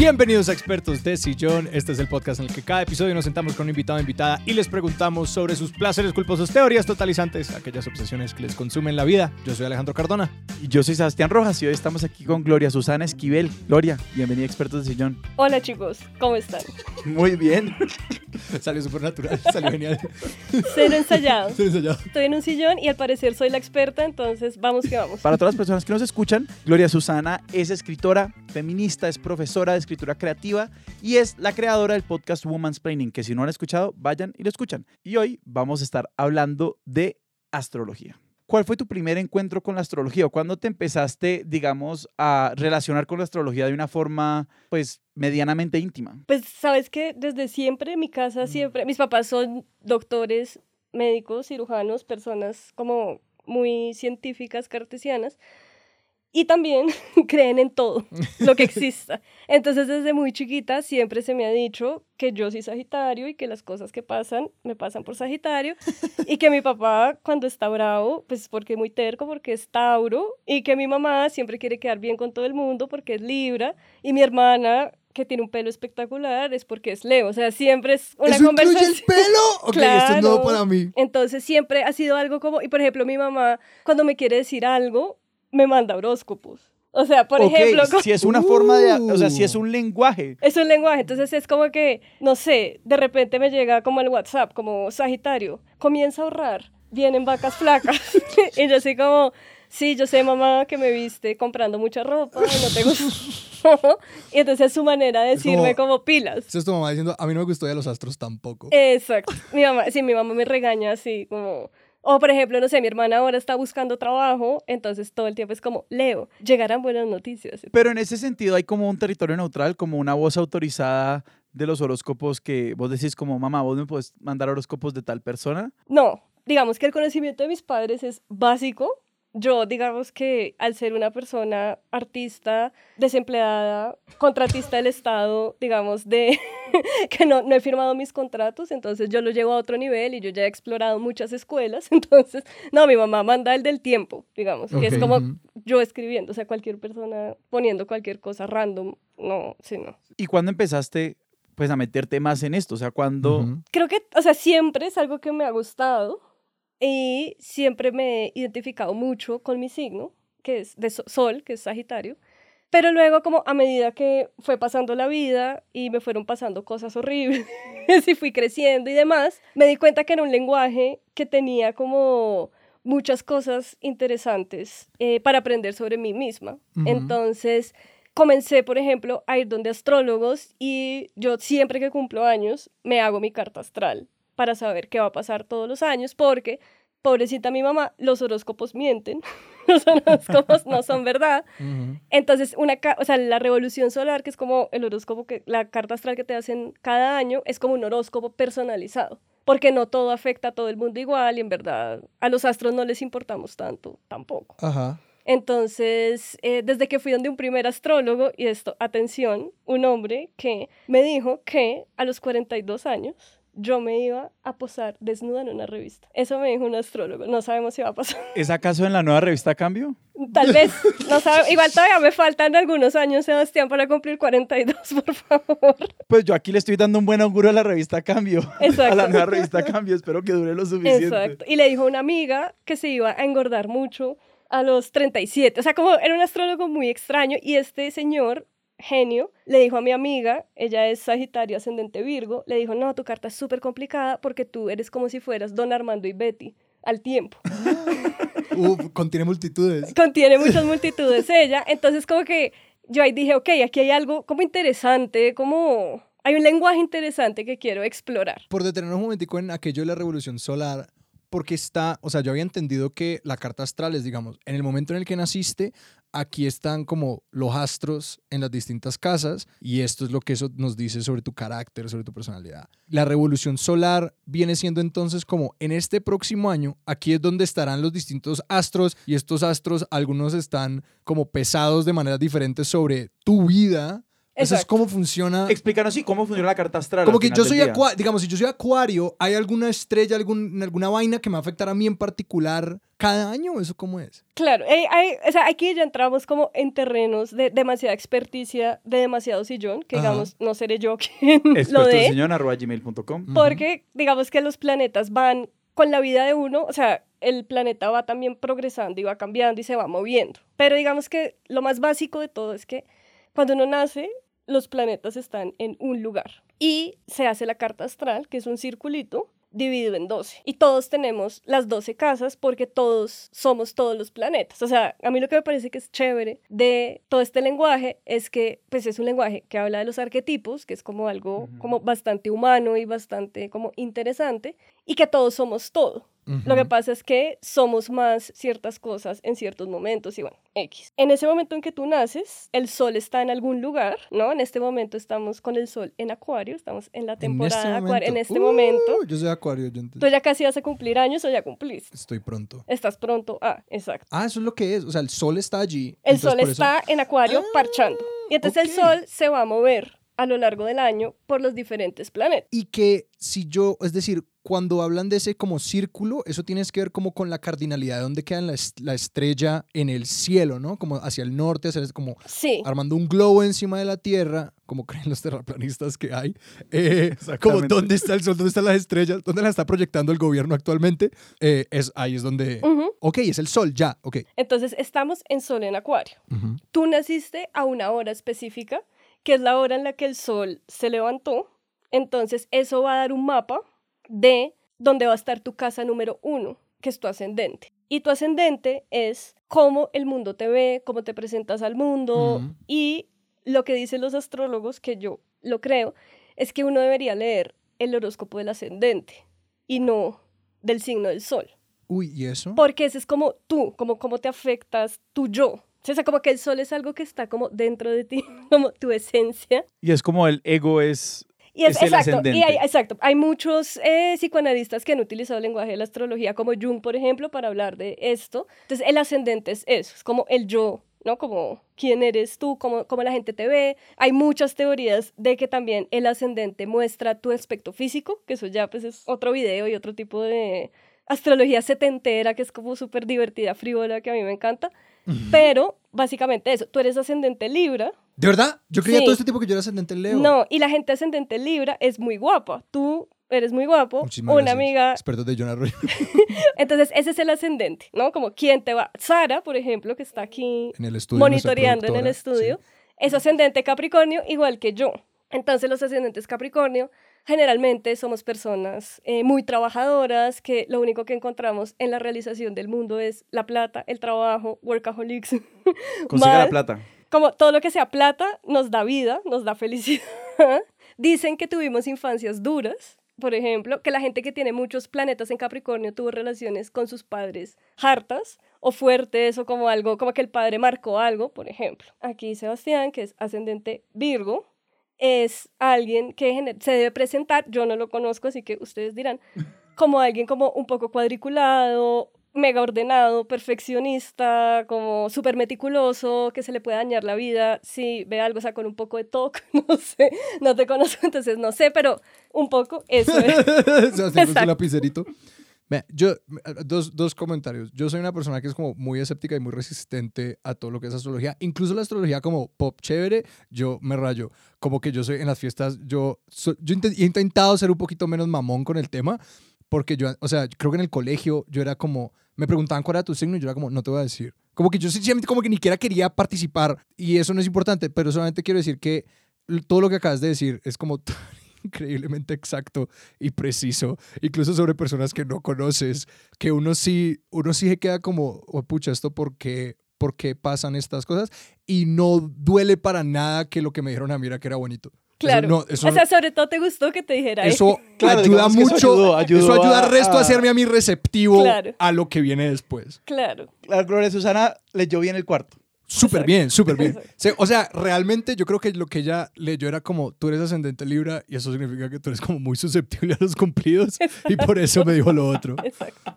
Bienvenidos a Expertos de Sillón. Este es el podcast en el que cada episodio nos sentamos con un invitado o invitada y les preguntamos sobre sus placeres culposos, teorías totalizantes, aquellas obsesiones que les consumen la vida. Yo soy Alejandro Cardona. Y yo soy Sebastián Rojas y hoy estamos aquí con Gloria Susana Esquivel. Gloria, bienvenida a Expertos de Sillón. Hola chicos, ¿cómo están? Muy bien. Salió súper natural, salió genial. Cero ensayado. Cero ensayado. Estoy en un sillón y al parecer soy la experta, entonces vamos que vamos. Para todas las personas que nos escuchan, Gloria Susana es escritora, feminista, es profesora de escritura creativa y es la creadora del podcast Woman's Painting, que si no lo han escuchado, vayan y lo escuchan. Y hoy vamos a estar hablando de astrología. ¿Cuál fue tu primer encuentro con la astrología? ¿Cuándo te empezaste, digamos, a relacionar con la astrología de una forma, pues, medianamente íntima? Pues, ¿sabes qué? Desde siempre, mi casa siempre... Mis papás son doctores, médicos, cirujanos, personas como muy científicas, cartesianas. Y también creen en todo lo que exista. Entonces, desde muy chiquita siempre se me ha dicho que yo soy Sagitario y que las cosas que pasan, me pasan por Sagitario. Y que mi papá, cuando está bravo, pues porque es muy terco, porque es Tauro. Y que mi mamá siempre quiere quedar bien con todo el mundo porque es Libra. Y mi hermana, que tiene un pelo espectacular, es porque es Leo. O sea, siempre es una conversación. ¿Eso incluye el pelo? Ok, claro. Esto es nuevo para mí. Entonces, siempre ha sido algo como... Y, por ejemplo, mi mamá, cuando me quiere decir algo... me manda horóscopos. O sea, por ejemplo... si es una forma de... O sea, si es un lenguaje. Es un lenguaje. Entonces es como que, no sé, de repente me llega como el WhatsApp, como Sagitario, comienza a ahorrar, vienen vacas flacas. Y yo así como, sí, yo sé, mamá, que me viste comprando mucha ropa, y no te gustó. Y entonces es su manera de decirme como pilas. Eso es tu mamá diciendo, a mí no me gustó de los astros tampoco. Exacto. Mi mamá me regaña así como... O, por ejemplo, no sé, mi hermana ahora está buscando trabajo, entonces todo el tiempo es como, Leo, llegarán buenas noticias. Pero en ese sentido hay como un territorio neutral, como una voz autorizada de los horóscopos que vos decís como, mamá, ¿vos me puedes mandar horóscopos de tal persona? No, digamos que el conocimiento de mis padres es básico. Yo, digamos que al ser una persona artista, desempleada, contratista del Estado, digamos, de que no he firmado mis contratos, entonces yo lo llevo a otro nivel y yo ya he explorado muchas escuelas, entonces, no, mi mamá manda el del tiempo, digamos, okay. Que es como yo escribiendo, o sea, cualquier persona poniendo cualquier cosa random, no, sí, no. ¿Y cuándo empezaste, pues, a meterte más en esto? O sea, ¿cuándo? Creo que, o sea, siempre es algo que me ha gustado. Y siempre me he identificado mucho con mi signo, que es de Sol, que es Sagitario. Pero luego, como a medida que fue pasando la vida y me fueron pasando cosas horribles y fui creciendo y demás, me di cuenta que era un lenguaje que tenía como muchas cosas interesantes para aprender sobre mí misma. Entonces... comencé, por ejemplo, a ir donde astrólogos y yo siempre que cumplo años me hago mi carta astral para saber qué va a pasar todos los años, porque, pobrecita mi mamá, los horóscopos mienten, los horóscopos no son verdad. Entonces, la revolución solar, que es como el horóscopo, la carta astral que te hacen cada año, es como un horóscopo personalizado, porque no todo afecta a todo el mundo igual, y en verdad, a los astros no les importamos tanto, tampoco. Entonces, desde que fui donde un primer astrólogo, y esto, atención, un hombre que me dijo que a los 42 años, yo me iba a posar desnuda en una revista. Eso me dijo un astrólogo. No sabemos si va a pasar. ¿Es acaso en la nueva revista Cambio? Tal vez. No sabe. Igual todavía me faltan algunos años, Sebastián, para cumplir 42, por favor. Pues yo aquí le estoy dando un buen auguro a la revista Cambio. Exacto. A la nueva revista Cambio. Espero que dure lo suficiente. Exacto. Y le dijo a una amiga que se iba a engordar mucho a los 37. O sea, como era un astrólogo muy extraño. Y este señor... genio, le dijo a mi amiga, ella es Sagitario ascendente Virgo, le dijo, no, tu carta es súper complicada porque tú eres como si fueras Don Armando y Betty al tiempo. Contiene multitudes. Contiene muchas multitudes ella, entonces como que yo ahí dije, ok, aquí hay algo como interesante, como hay un lenguaje interesante que quiero explorar. Por detenernos un momentico en aquello de la revolución solar, porque está, o sea, yo había entendido que la carta astral es, digamos, en el momento en el que naciste, aquí están como los astros en las distintas casas y esto es lo que eso nos dice sobre tu carácter, sobre tu personalidad. La revolución solar viene siendo entonces como en este próximo año, aquí es donde estarán los distintos astros y estos astros, algunos están como pesados de maneras diferentes sobre tu vida. Eso es cómo funciona. Explícanos, sí, cómo funciona la carta astral. Como que yo soy acuario, digamos, si yo soy acuario, ¿hay alguna estrella, alguna vaina que me va a afectar a mí en particular cada año, ¿eso cómo es? Claro, o sea, aquí ya entramos como en terrenos de demasiada experticia, de demasiado sillón, que digamos, no seré yo quien lo dé. expertosdesillon@gmail.com. Porque digamos que los planetas van con la vida de uno, o sea, el planeta va también progresando y va cambiando y se va moviendo. Pero digamos que lo más básico de todo es que cuando uno nace, los planetas están en un lugar. Y se hace la carta astral, que es un circulito dividido en 12. Y todos tenemos las 12 casas porque todos somos todos los planetas. O sea, a mí lo que me parece que es chévere de todo este lenguaje es que pues es un lenguaje que habla de los arquetipos, que es como algo como bastante humano y bastante como interesante, y que todos somos todo. Lo que pasa es que somos más ciertas cosas en ciertos momentos y bueno, X. En ese momento en que tú naces, el sol está en algún lugar, ¿no? En este momento estamos con el sol en Acuario, estamos en la temporada Acuario. En este momento. Yo soy Acuario. Tú ya casi vas a cumplir años o ya cumpliste. Estoy pronto. Estás pronto, exacto. Eso es lo que es, o sea, el sol está allí. El sol está en Acuario parchando. Y entonces el sol se va a mover a lo largo del año por los diferentes planetas. Y que si yo, es decir, cuando hablan de ese como círculo, eso tiene que ver como con la cardinalidad de dónde queda la estrella en el cielo, ¿no? Como hacia el norte, hacia como armando un globo encima de la Tierra, como creen los terraplanistas que hay. Como dónde está el sol, dónde están las estrellas, dónde las está proyectando el gobierno actualmente. Ahí es donde... Ok, es el sol, ya, ok. Entonces estamos en sol en Acuario. Tú naciste a una hora específica, que es la hora en la que el sol se levantó. Entonces eso va a dar un mapa de dónde va a estar tu casa número 1, que es tu ascendente. Y tu ascendente es cómo el mundo te ve, cómo te presentas al mundo. Y lo que dicen los astrólogos, que yo lo creo, es que uno debería leer el horóscopo del ascendente y no del signo del sol. Uy, ¿y eso? Porque ese es como tú, como cómo te afectas tu yo. O sea, como que el sol es algo que está como dentro de ti, como tu esencia. Y es como el ego es... Y es exacto, el ascendente. Y hay muchos psicoanalistas que han utilizado el lenguaje de la astrología, como Jung, por ejemplo, para hablar de esto. Entonces, el ascendente es eso, es como el yo, ¿no? Como quién eres tú, cómo la gente te ve. Hay muchas teorías de que también el ascendente muestra tu aspecto físico, que eso ya pues es otro video y otro tipo de astrología setentera, que es como súper divertida, frívola, que a mí me encanta. Pero básicamente eso, tú eres ascendente Libra. ¿De verdad? Yo creía todo este tiempo que yo era ascendente Leo. No, y la gente ascendente Libra es muy guapa. Tú eres muy guapo. Muchísimas gracias. Una amiga... Expertos de John Arroyo. Entonces, ese es el ascendente, ¿no? Como quién te va... Sara, por ejemplo, que está aquí en el estudio, monitoreando en el estudio, es ascendente Capricornio igual que yo. Entonces, los ascendentes Capricornio generalmente somos personas muy trabajadoras, que lo único que encontramos en la realización del mundo es la plata, el trabajo, workaholics. Consiga la plata. Como todo lo que sea plata nos da vida, nos da felicidad. Dicen que tuvimos infancias duras, por ejemplo, que la gente que tiene muchos planetas en Capricornio tuvo relaciones con sus padres hartas o fuertes o como algo, como que el padre marcó algo, por ejemplo. Aquí Sebastián, que es ascendente Virgo, es alguien que se debe presentar, yo no lo conozco, así que ustedes dirán, como alguien como un poco cuadriculado, mega ordenado, perfeccionista, como súper meticuloso, que se le puede dañar la vida si ve algo, o sea, con un poco de toque, no sé, no te conozco, entonces no sé, pero un poco eso es. O sea, un lapicerito. Yo, dos comentarios. Yo soy una persona que es como muy escéptica y muy resistente a todo lo que es astrología. Incluso la astrología como pop chévere, yo me rayo. Como que yo soy en las fiestas, yo he intentado ser un poquito menos mamón con el tema, porque yo, o sea, creo que en el colegio yo era como, me preguntaban cuál era tu signo y yo era como, no te voy a decir. Como que yo sencillamente como que ni siquiera quería participar y eso no es importante, pero solamente quiero decir que todo lo que acabas de decir es como... increíblemente exacto y preciso, incluso sobre personas que no conoces, que uno sí se queda como, oh, pucha, esto por qué pasan estas cosas, y no duele para nada que lo que me dijeron a mí era que era bonito. Claro, eso, o sea, sobre todo te gustó que te dijera eso. Claro, ayuda mucho, eso ayuda al resto a hacerme a mí receptivo a lo que viene después. Claro. La Gloria Susana leyó bien el cuarto. Súper bien. O sea, realmente yo creo que lo que ella leyó era como, tú eres ascendente Libra y eso significa que tú eres como muy susceptible a los cumplidos. Exacto. Y por eso me dijo lo otro. Exacto.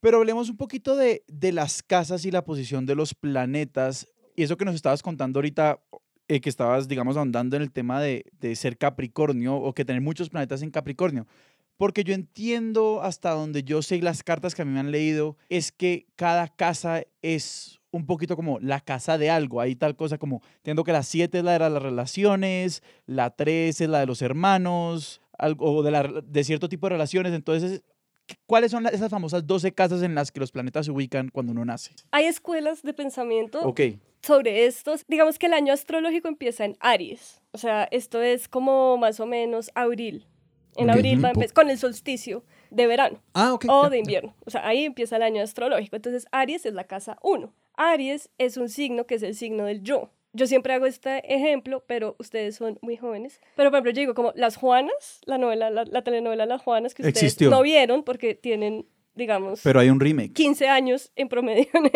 Pero hablemos un poquito de las casas y la posición de los planetas y eso que nos estabas contando ahorita, que estabas, digamos, ahondando en el tema de ser Capricornio o que tener muchos planetas en Capricornio. Porque yo entiendo, hasta donde yo sé, las cartas que a mí me han leído, es que cada casa es un poquito como la casa de algo. Hay tal cosa como, entiendo que la 7 es la de las relaciones, la 3 es la de los hermanos, algo, o de cierto tipo de relaciones. Entonces, ¿cuáles son esas famosas 12 casas en las que los planetas se ubican cuando uno nace? Hay escuelas de pensamiento. Ok. Sobre estos, digamos que el año astrológico empieza en Aries. O sea, esto es como más o menos abril. En abril va a empezar con el solsticio de verano o de invierno. O sea, ahí empieza el año astrológico. Entonces, Aries es la casa 1. Aries es un signo que es el signo del yo. Yo siempre hago este ejemplo, pero ustedes son muy jóvenes. Pero, por ejemplo, yo digo como Las Juanas, la novela, la telenovela Las Juanas, que ustedes existió. No vieron porque tienen, digamos... Pero hay un remake. 15 años en promedio en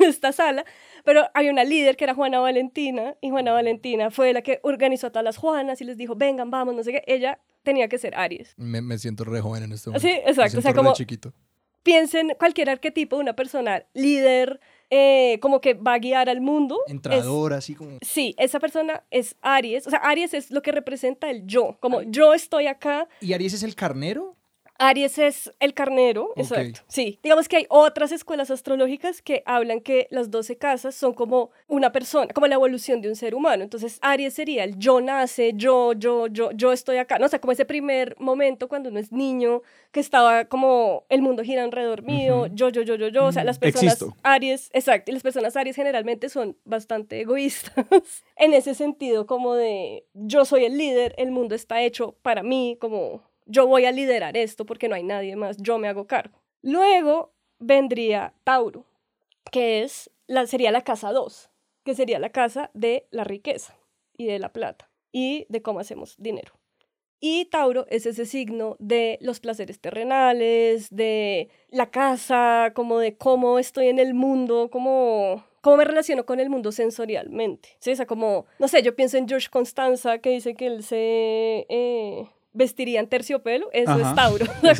esta sala. Pero había una líder que era Juana Valentina, y Juana Valentina fue la que organizó a todas las Juanas y les dijo, vengan, vamos, no sé qué. Ella... tenía que ser Aries. Me siento re joven en este momento. Sí, exacto. O sea, como chiquito. Piensen cualquier arquetipo de una persona líder, como que va a guiar al mundo. Entradora, así como... Sí, esa persona es Aries. O sea, Aries es lo que representa el yo. Como yo estoy acá. ¿Y Aries es el carnero? Aries es el carnero, okay. Exacto. Sí, digamos que hay otras escuelas astrológicas que hablan que las 12 casas son como una persona, como la evolución de un ser humano. Entonces, Aries sería el yo nace, yo estoy acá. No, o sea, como ese primer momento cuando uno es niño, que estaba como el mundo gira alrededor mío, uh-huh. yo. O sea, las personas existo. Aries, exacto, y las personas Aries generalmente son bastante egoístas en ese sentido, como de yo soy el líder, el mundo está hecho para mí, como... yo voy a liderar esto porque no hay nadie más, yo me hago cargo. Luego vendría Tauro, que es sería la casa 2, que sería la casa de la riqueza y de la plata y de cómo hacemos dinero. Y Tauro es ese signo de los placeres terrenales, de la casa, como de cómo estoy en el mundo, cómo me relaciono con el mundo sensorialmente. ¿Sí? O sea, como, no sé, yo pienso en George Costanza, que dice que él se... vestirían terciopelo, eso ajá, es Tauro. O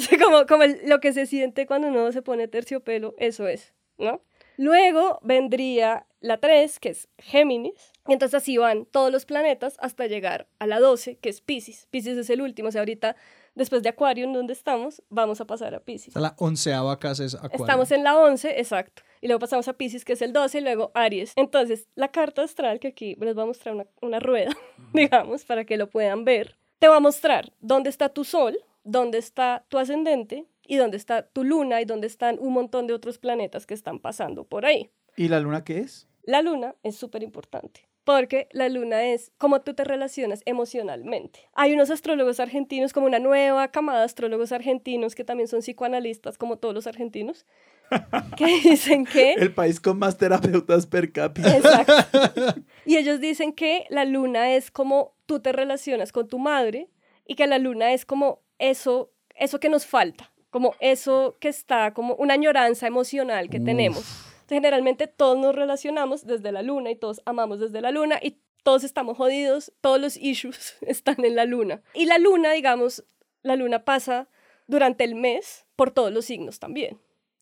sea, lo que se siente cuando uno se pone terciopelo, eso es, ¿no? Luego vendría la 3, que es Géminis. Entonces así van todos los planetas hasta llegar a la 12, que es Piscis. Piscis es el último, o sea, ahorita, después de Acuario, en donde estamos, vamos a pasar a Piscis. La 11ª casa es Acuario. Estamos en la 11, exacto. Y luego pasamos a Piscis, que es el 12, y luego Aries. Entonces, la carta astral, que aquí les voy a mostrar una rueda, digamos, para que lo puedan ver. Te va a mostrar dónde está tu sol, dónde está tu ascendente y dónde está tu luna y dónde están un montón de otros planetas que están pasando por ahí. ¿Y la luna qué es? La luna es súper importante porque la luna es cómo tú te relacionas emocionalmente. Hay unos astrólogos argentinos, como una nueva camada de astrólogos argentinos que también son psicoanalistas como todos los argentinos, que dicen que... el país con más terapeutas per cápita. Exacto. Y ellos dicen que la luna es como tú te relacionas con tu madre y que la luna es como eso que nos falta, como eso que está, como una añoranza emocional que tenemos. Entonces, generalmente todos nos relacionamos desde la luna y todos amamos desde la luna y todos estamos jodidos, todos los issues están en la luna. Y la luna, digamos, la luna pasa durante el mes por todos los signos también.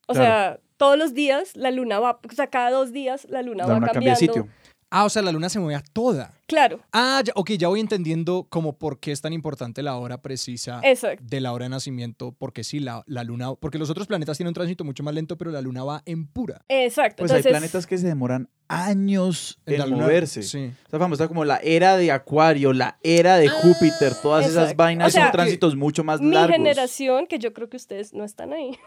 O claro. sea, todos los días la luna va, o sea, cada 2 días la luna va cambiando. De sitio. Ah, o sea, la luna se mueve a toda. Claro. Ah, ya voy entendiendo como por qué es tan importante la hora precisa exacto. de la hora de nacimiento, porque sí, la luna, porque los otros planetas tienen un tránsito mucho más lento, pero la luna va en pura. Exacto. Pues entonces, hay planetas que se demoran años en moverse. Sí. O sea, famosa como la era de Acuario, la era de Júpiter, todas exacto. esas vainas, o sea, son tránsitos mucho más largos. Mi generación, que yo creo que ustedes no están ahí,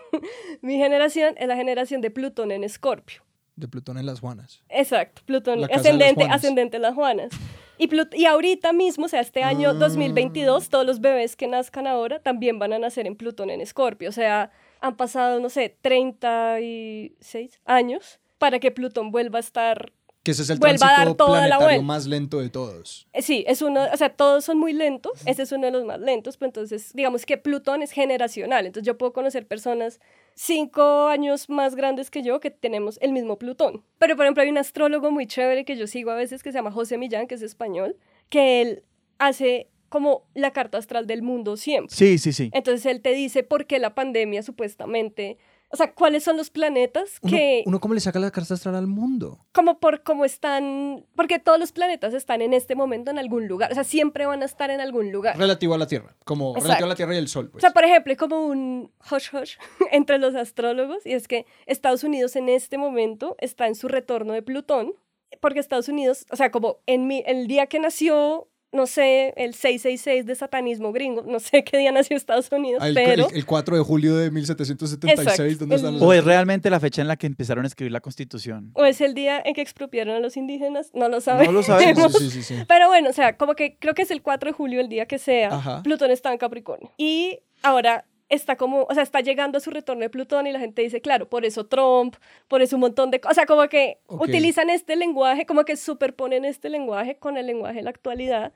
mi generación es la generación de Plutón en Escorpio. De Plutón en Las Juanas. Exacto, Plutón ascendente en Las Juanas. Y ahorita mismo, o sea, este año 2022, todos los bebés que nazcan ahora también van a nacer en Plutón en Escorpio. O sea, han pasado, no sé, 36 años para que Plutón vuelva a estar... Que ese es el tránsito planetario más lento de todos. Sí, es uno, o sea, todos son muy lentos, ese es uno de los más lentos, pues entonces, digamos que Plutón es generacional, entonces yo puedo conocer personas 5 años más grandes que yo que tenemos el mismo Plutón. Pero, por ejemplo, hay un astrólogo muy chévere que yo sigo a veces que se llama José Millán, que es español, que él hace como la carta astral del mundo siempre. Sí. Entonces él te dice por qué la pandemia supuestamente... O sea, ¿cuáles son los planetas que... ¿Uno cómo le saca la carta astral al mundo? Como por cómo están... Porque todos los planetas están en este momento en algún lugar. O sea, siempre van a estar en algún lugar. Relativo a la Tierra. Como exacto, relativo a la Tierra y el Sol, pues. O sea, por ejemplo, es como un hush-hush entre los astrólogos. Y es que Estados Unidos en este momento está en su retorno de Plutón. Porque Estados Unidos... O sea, como el día que nació... No sé, el 666 de satanismo gringo. No sé qué día nació Estados Unidos, pero... El 4 de julio de 1776. ¿Dónde están los... O es realmente la fecha en la que empezaron a escribir la Constitución. O es el día en que expropiaron a los indígenas. No lo sabemos. No lo sabemos. Sí. Pero bueno, o sea, como que creo que es el 4 de julio, el día que sea. Ajá. Plutón está en Capricornio. Y ahora... está como, o sea, está llegando a su retorno de Plutón y la gente dice, claro, por eso Trump, por eso un montón de cosas, o sea, como que utilizan este lenguaje, como que superponen este lenguaje con el lenguaje de la actualidad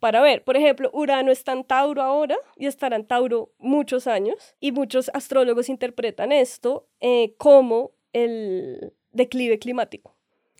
para ver, por ejemplo, Urano está en Tauro ahora y estará en Tauro muchos años y muchos astrólogos interpretan esto como el declive climático.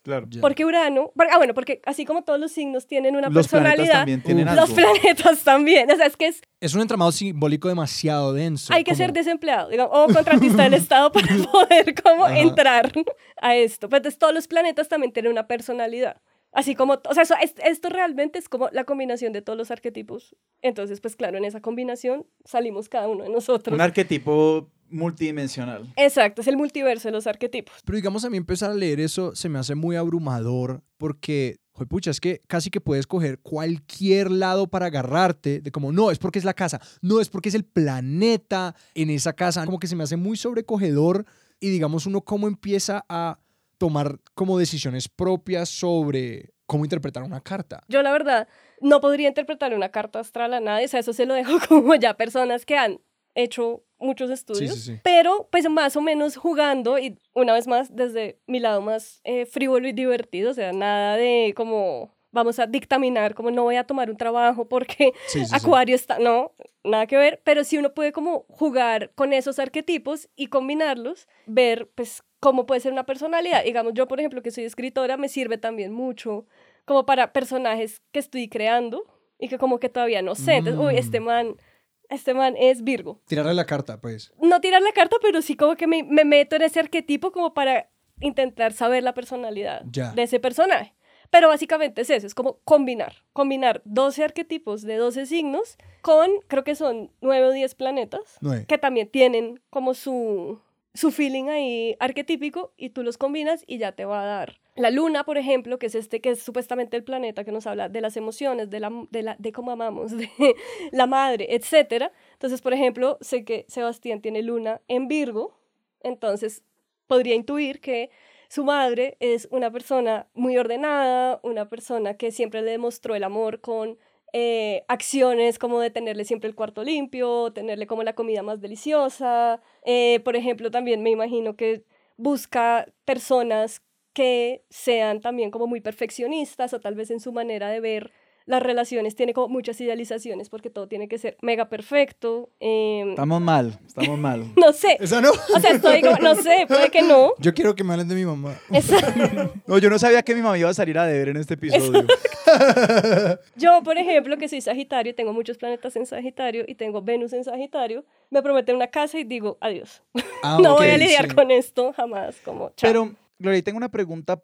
Claro. Porque Urano, porque así como todos los signos tienen una los personalidad, planetas tienen los algo. Planetas también, o sea, es que es un entramado simbólico demasiado denso. Hay que ser desempleado, digamos, o contratista del Estado para poder como entrar a esto. Pues entonces, todos los planetas también tienen una personalidad. Así como, o sea, esto realmente es como la combinación de todos los arquetipos. Entonces, pues claro, en esa combinación salimos cada uno de nosotros. Un arquetipo multidimensional. Exacto, es el multiverso de los arquetipos. Pero digamos, a mí empezar a leer eso se me hace muy abrumador porque, joder, es que casi que puedes coger cualquier lado para agarrarte de como, no, es porque es la casa, no, es porque es el planeta en esa casa. Como que se me hace muy sobrecogedor y digamos uno cómo empieza a tomar como decisiones propias sobre cómo interpretar una carta. Yo la verdad no podría interpretar una carta astral a nadie, o sea, eso se lo dejo como ya personas que han hecho muchos estudios, pero pues más o menos jugando y una vez más desde mi lado más frívolo y divertido, o sea, nada de como vamos a dictaminar, como no voy a tomar un trabajo porque Acuario está, no, nada que ver, pero sí uno puede como jugar con esos arquetipos y combinarlos, ver pues cómo puede ser una personalidad, digamos yo por ejemplo que soy escritora me sirve también mucho como para personajes que estoy creando y que como que todavía no sé, entonces uy, este man es Virgo. Tirarle la carta, pues. No tirar la carta, pero sí como que me meto en ese arquetipo como para intentar saber la personalidad de ese personaje. Pero básicamente es eso, es como combinar 12 arquetipos de 12 signos con, creo que son 9 o 10 planetas, 9. Que también tienen como su feeling ahí arquetípico y tú los combinas y ya te va a dar. La luna, por ejemplo, que es que es supuestamente el planeta que nos habla de las emociones, de cómo amamos, de la madre, etc. Entonces, por ejemplo, sé que Sebastián tiene luna en Virgo, entonces podría intuir que su madre es una persona muy ordenada, una persona que siempre le demostró el amor con acciones como de tenerle siempre el cuarto limpio, tenerle como la comida más deliciosa. Por ejemplo, también me imagino que busca personas que sean también como muy perfeccionistas o tal vez en su manera de ver las relaciones tiene como muchas idealizaciones porque todo tiene que ser mega perfecto. Estamos mal. No sé. ¿Esa no? O sea, estoy como, no sé, puede que no. Yo quiero que me hablen de mi mamá. No, yo no sabía que mi mamá iba a salir a deber en este episodio. Yo, por ejemplo, que soy Sagitario y tengo muchos planetas en Sagitario y tengo Venus en Sagitario, me prometen una casa y digo, adiós. No voy a lidiar con esto jamás, como chao. Pero... Gloria, tengo una pregunta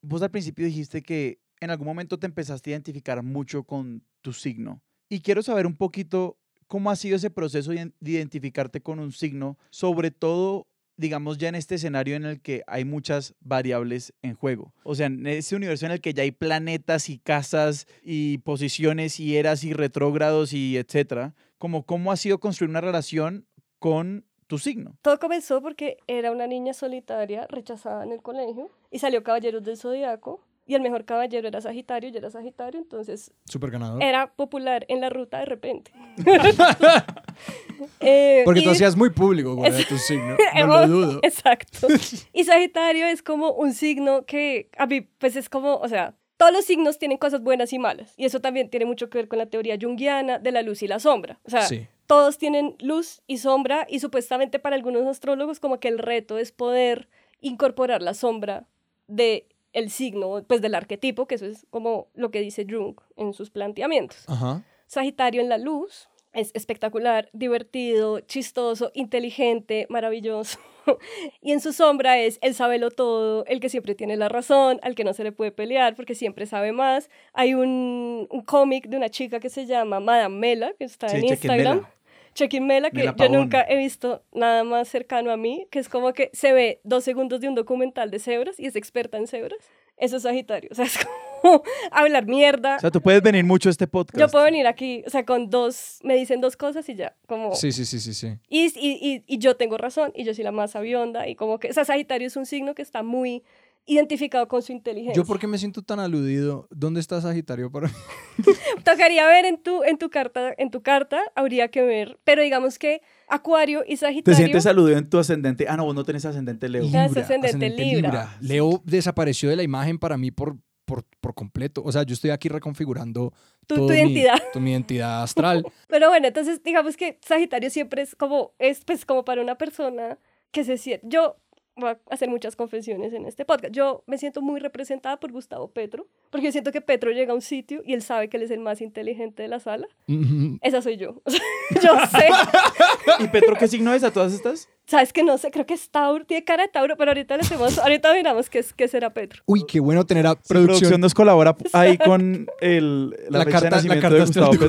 vos al principio dijiste que en algún momento te empezaste a identificar mucho con tu signo y quiero saber un poquito cómo ha sido ese proceso de identificarte con un signo, sobre todo, digamos, ya en este escenario en el que hay muchas variables en juego. O sea, en ese universo en el que ya hay planetas y casas y posiciones y eras y retrógrados y etcétera, como cómo ha sido construir una relación con tu signo. Todo comenzó porque era una niña solitaria, rechazada en el colegio, y salió Caballeros del Zodiaco, y el mejor caballero era Sagitario, yo era Sagitario, entonces... Súper ganador. Era popular en la ruta de repente. Porque tú hacías muy público con tu signo, no lo dudo. Exacto. Y Sagitario es como un signo que a mí, pues es como, o sea... Todos los signos tienen cosas buenas y malas. Y eso también tiene mucho que ver con la teoría junguiana de la luz y la sombra. O sea, todos tienen luz y sombra y supuestamente para algunos astrólogos como que el reto es poder incorporar la sombra del signo, pues del arquetipo, que eso es como lo que dice Jung en sus planteamientos. Ajá. Sagitario en la luz, Es espectacular, divertido, chistoso, inteligente, maravilloso. Y en su sombra es el sabelotodo, el que siempre tiene la razón, al que no se le puede pelear porque siempre sabe más. Hay un cómic de una chica que se llama Madame Mela, que está en Instagram. Chequín Mela, que yo nunca he visto nada más cercano a mí, que es como que se ve 2 segundos de un documental de cebras y es experta en cebras. Eso es Sagitario, o sea, es como hablar mierda. O sea, tú puedes venir mucho a este podcast. Yo puedo venir aquí, o sea, con me dicen 2 cosas y ya, como... Sí. Y yo tengo razón, y yo soy la más sabionda, y como que, o sea, Sagitario es un signo que está muy identificado con su inteligencia. ¿Yo por qué me siento tan aludido? ¿Dónde está Sagitario para mí? Tocaría ver en tu carta, habría que ver, pero digamos que Acuario y Sagitario... ¿Te sientes aludido en tu ascendente? Ah, no, vos no tenés ascendente Leo. Libra. Leo desapareció de la imagen para mí por completo. O sea, yo estoy aquí reconfigurando tu identidad. Mi identidad astral. Pero bueno, entonces digamos que Sagitario siempre es pues como para una persona que se siente... Yo voy a hacer muchas confesiones en este podcast. Yo me siento muy representada por Gustavo Petro, porque yo siento que Petro llega a un sitio y él sabe que él es el más inteligente de la sala. Mm-hmm. Esa soy yo. O sea, yo sé. ¿Y Petro qué signo es a todas estas? Sabes que no sé, creo que es Tauro, tiene cara de Tauro, pero ahorita miramos qué será Petro. Uy, qué bueno tener a producción. Sí, producción nos colabora ahí con la carta de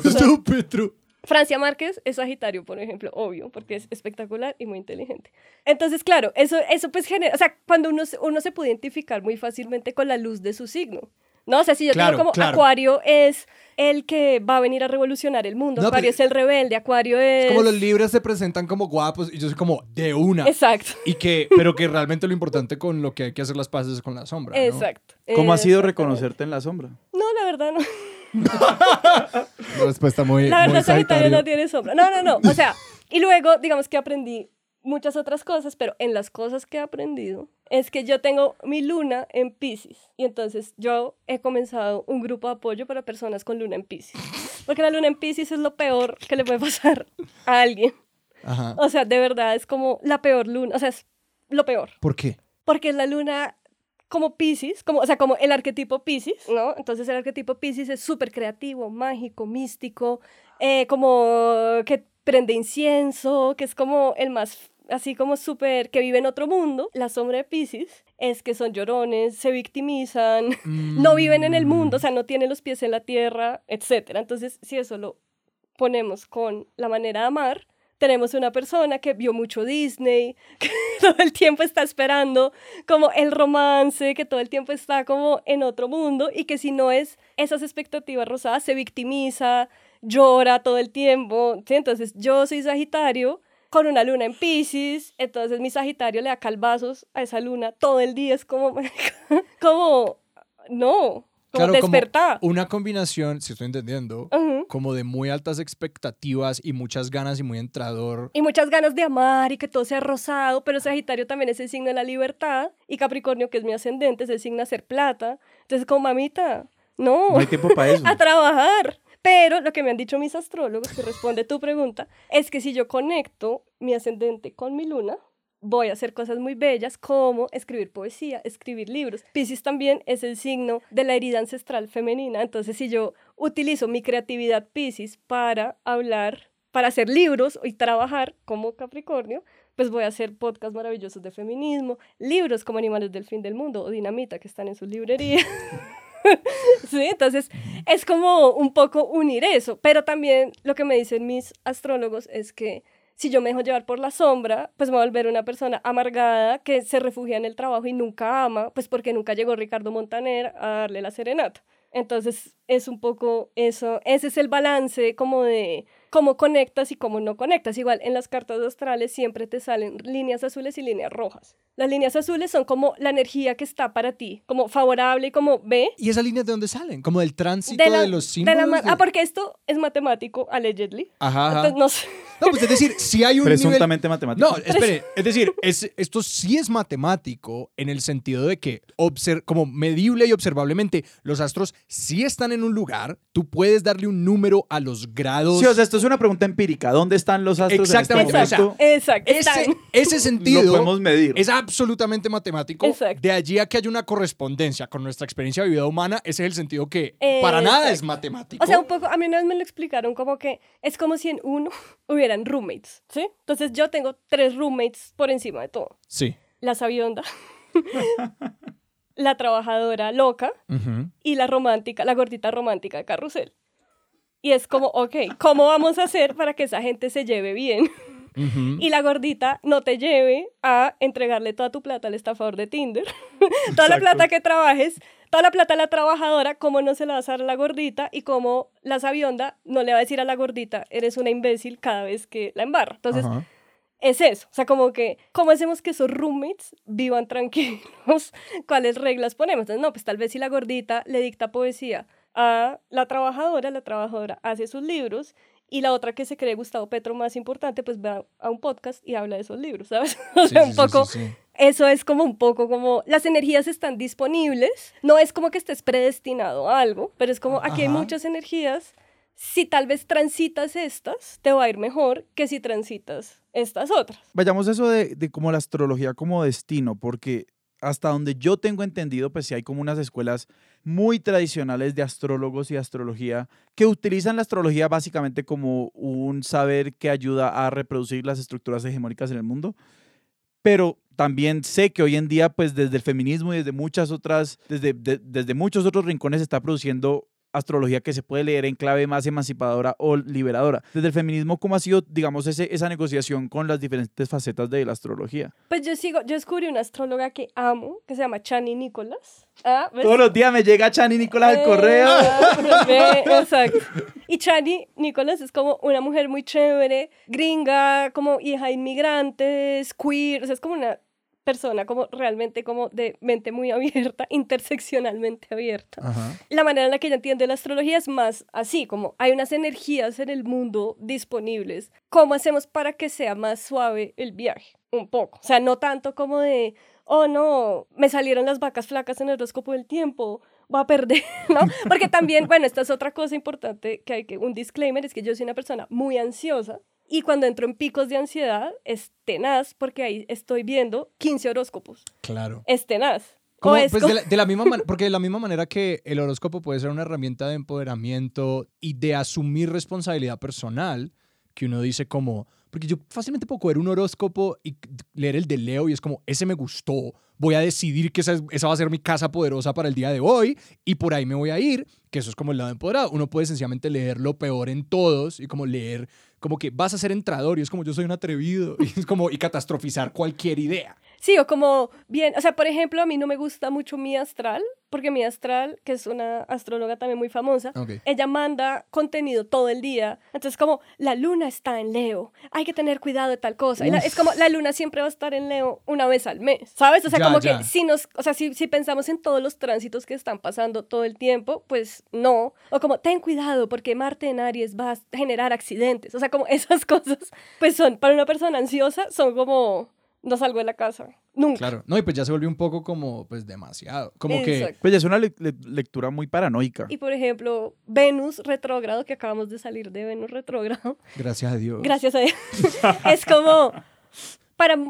Gustavo Petro. Francia Márquez es Sagitario, por ejemplo, obvio, porque es espectacular y muy inteligente. Entonces, claro, eso pues genera... O sea, cuando uno se puede identificar muy fácilmente con la luz de su signo, ¿no? O sea, si yo tengo como Acuario es el que va a venir a revolucionar el mundo, Acuario es el rebelde, Acuario es... Es como los libros se presentan como guapos y yo soy como de una. Exacto. Pero que realmente lo importante con lo que hay que hacer las paces es con la sombra, ¿no? Exacto. ¿Cómo ha sido reconocerte en la sombra? No, la verdad no. La respuesta muy la verdad muy Sagitario no tiene sombra, no, o sea, y luego digamos que aprendí muchas otras cosas, pero en las cosas que he aprendido es que yo tengo mi luna en Piscis y entonces yo he comenzado un grupo de apoyo para personas con luna en Piscis, porque la luna en Piscis es lo peor que le puede pasar a alguien. Ajá. O sea, de verdad es como la peor luna, o sea, es lo peor. ¿Por qué? Porque es la luna como Piscis, o sea, como el arquetipo Piscis, ¿no? Entonces el arquetipo Piscis es súper creativo, mágico, místico, como que prende incienso, que es como el más, así como súper, que vive en otro mundo. La sombra de Piscis es que son llorones, se victimizan, no viven en el mundo, o sea, no tienen los pies en la tierra, etc. Entonces, si eso lo ponemos con la manera de amar, tenemos una persona que vio mucho Disney, que todo el tiempo está esperando como el romance, que todo el tiempo está como en otro mundo y que si no es esas expectativas rosadas se victimiza, llora todo el tiempo. ¿Sí? Entonces yo soy Sagitario con una luna en Piscis, entonces mi Sagitario le da calvazos a esa luna todo el día, es como no... Claro, despertar. Como una combinación, si estoy entendiendo, uh-huh, como de muy altas expectativas y muchas ganas y muy entrador. Y muchas ganas de amar y que todo sea rosado, pero Sagitario también es el signo de la libertad y Capricornio, que es mi ascendente, es el signo de hacer plata. Entonces, como mamita, no hay tiempo para eso. A trabajar. Pero lo que me han dicho mis astrólogos, que responde tu pregunta, es que si yo conecto mi ascendente con mi luna, voy a hacer cosas muy bellas como escribir poesía, escribir libros. Piscis también es el signo de la herida ancestral femenina. Entonces, si yo utilizo mi creatividad Piscis para hablar, para hacer libros y trabajar como Capricornio, pues voy a hacer podcasts maravillosos de feminismo, libros como Animales del Fin del Mundo o Dinamita, que están en sus librerías. Sí, entonces es como un poco unir eso. Pero también lo que me dicen mis astrólogos es que si yo me dejo llevar por la sombra, pues me voy a volver una persona amargada que se refugia en el trabajo y nunca ama, pues porque nunca llegó Ricardo Montaner a darle la serenata. Entonces es un poco eso, ese es el balance como de cómo conectas y cómo no conectas. Igual en las cartas astrales siempre te salen líneas azules y líneas rojas. Las líneas azules son como la energía que está para ti, como favorable y como ve. ¿Y esas líneas de dónde salen? ¿Como del tránsito de los símbolos? Porque esto es matemático, allegedly. Ajá. Entonces, no sé. No, pues es decir, si hay un presuntamente nivel... matemático. No, espere, es decir, esto sí es matemático en el sentido de que como medible y observablemente los astros sí están en un lugar, tú puedes darle un número a los grados. Sí, o sea, esto es una pregunta empírica. ¿Dónde están los astros exactamente, en este momento? Exacto. Ese sentido lo podemos medir. Es absolutamente matemático. Exacto. De allí a que haya una correspondencia con nuestra experiencia de vida humana, ese es el sentido que para nada es matemático. O sea, un poco, a mí una vez me lo explicaron como que es como si en uno hubieran roommates, ¿sí? Entonces yo tengo 3 roommates por encima de todo. Sí. La sabionda. La trabajadora loca y la romántica, la gordita romántica de Carrusel. Y es como, ok, ¿cómo vamos a hacer para que esa gente se lleve bien? Y la gordita no te lleve a entregarle toda tu plata al estafador de Tinder. Toda la plata que trabajes, toda la plata a la trabajadora, ¿cómo no se la vas a dar a la gordita? Y cómo la sabionda no le va a decir a la gordita, eres una imbécil cada vez que la embarra. Entonces... es eso, o sea, como que, ¿cómo hacemos que esos roommates vivan tranquilos? ¿Cuáles reglas ponemos? Entonces, no, pues tal vez si la gordita le dicta poesía a la trabajadora hace sus libros, y la otra que se cree Gustavo Petro más importante, pues va a un podcast y habla de esos libros, ¿sabes? O sea, sí, un poco... Sí. Eso es como un poco como, las energías están disponibles, no es como que estés predestinado a algo, pero es como, aquí hay muchas energías... Si tal vez transitas estas, te va a ir mejor que si transitas estas otras. Vayamos a eso de como la astrología como destino, porque hasta donde yo tengo entendido, pues sí hay como unas escuelas muy tradicionales de astrólogos y astrología que utilizan la astrología básicamente como un saber que ayuda a reproducir las estructuras hegemónicas en el mundo. Pero también sé que hoy en día, pues desde el feminismo y desde muchas otras, desde muchos otros rincones se está produciendo astrología que se puede leer en clave más emancipadora o liberadora. Desde el feminismo, ¿cómo ha sido, digamos, esa negociación con las diferentes facetas de la astrología? Pues yo descubrí una astróloga que amo, que se llama Chani Nicholas. Todos los días me llega Chani Nicholas al correo. Exacto. Y Chani Nicholas es como una mujer muy chévere, gringa, como hija de inmigrantes, queer, o sea, es como una persona como realmente como de mente muy abierta, interseccionalmente abierta. Ajá. La manera en la que ella entiende la astrología es más así, como hay unas energías en el mundo disponibles. ¿Cómo hacemos para que sea más suave el viaje? Un poco. O sea, no tanto como de, oh no, me salieron las vacas flacas en el horóscopo del tiempo, voy a perder, ¿no? Porque también, bueno, esta es otra cosa importante que hay que, un disclaimer, es que yo soy una persona muy ansiosa. Y cuando entro en picos de ansiedad, es tenaz, porque ahí estoy viendo 15 horóscopos. Claro. Es tenaz. ¿Cómo? Pues de la misma manera, porque de la misma manera que el horóscopo puede ser una herramienta de empoderamiento y de asumir responsabilidad personal, que uno dice como... Porque yo fácilmente puedo coger un horóscopo y leer el de Leo y es como, ese me gustó, voy a decidir que esa va a ser mi casa poderosa para el día de hoy y por ahí me voy a ir, que eso es como el lado empoderado. Uno puede sencillamente leer lo peor en todos y como leer, como que vas a ser entrador y es como, yo soy un atrevido y es como, y catastrofizar cualquier idea. Sí, o como, bien, o sea, por ejemplo, a mí no me gusta mucho mi astral, porque mi astral, que es una astróloga también muy famosa, ella manda contenido todo el día. Entonces, como, la luna está en Leo, hay que tener cuidado de tal cosa. Y es como, la luna siempre va a estar en Leo una vez al mes, ¿sabes? O sea, ya, como ya. Que si nos, o sea, si pensamos en todos los tránsitos que están pasando todo el tiempo, pues no. O como, ten cuidado, porque Marte en Aries va a generar accidentes. O sea, como esas cosas, pues son, para una persona ansiosa, son como... No salgo de la casa, nunca. Claro, no, y pues ya se volvió un poco como, pues, demasiado. Como exacto. Que... Pues ya es una lectura muy paranoica. Y, por ejemplo, Venus retrógrado, que acabamos de salir de Venus retrógrado. Gracias a Dios. Gracias a Dios. Es como...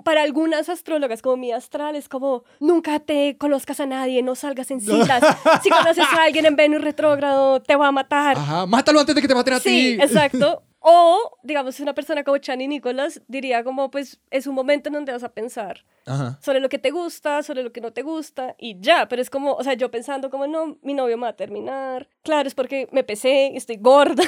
Para algunas astrólogas, como mi astral, es como, nunca te conozcas a nadie, no salgas en citas. Si conoces a alguien en Venus retrógrado, te va a matar. Ajá, mátalo antes de que te maten a ti. Sí, exacto. O, digamos, una persona como Chani Nicholas diría como, pues, es un momento en donde vas a pensar sobre lo que te gusta, sobre lo que no te gusta, y ya. Pero es como, o sea, yo pensando como, no, mi novio me va a terminar. Claro, es porque me pesé, estoy gorda.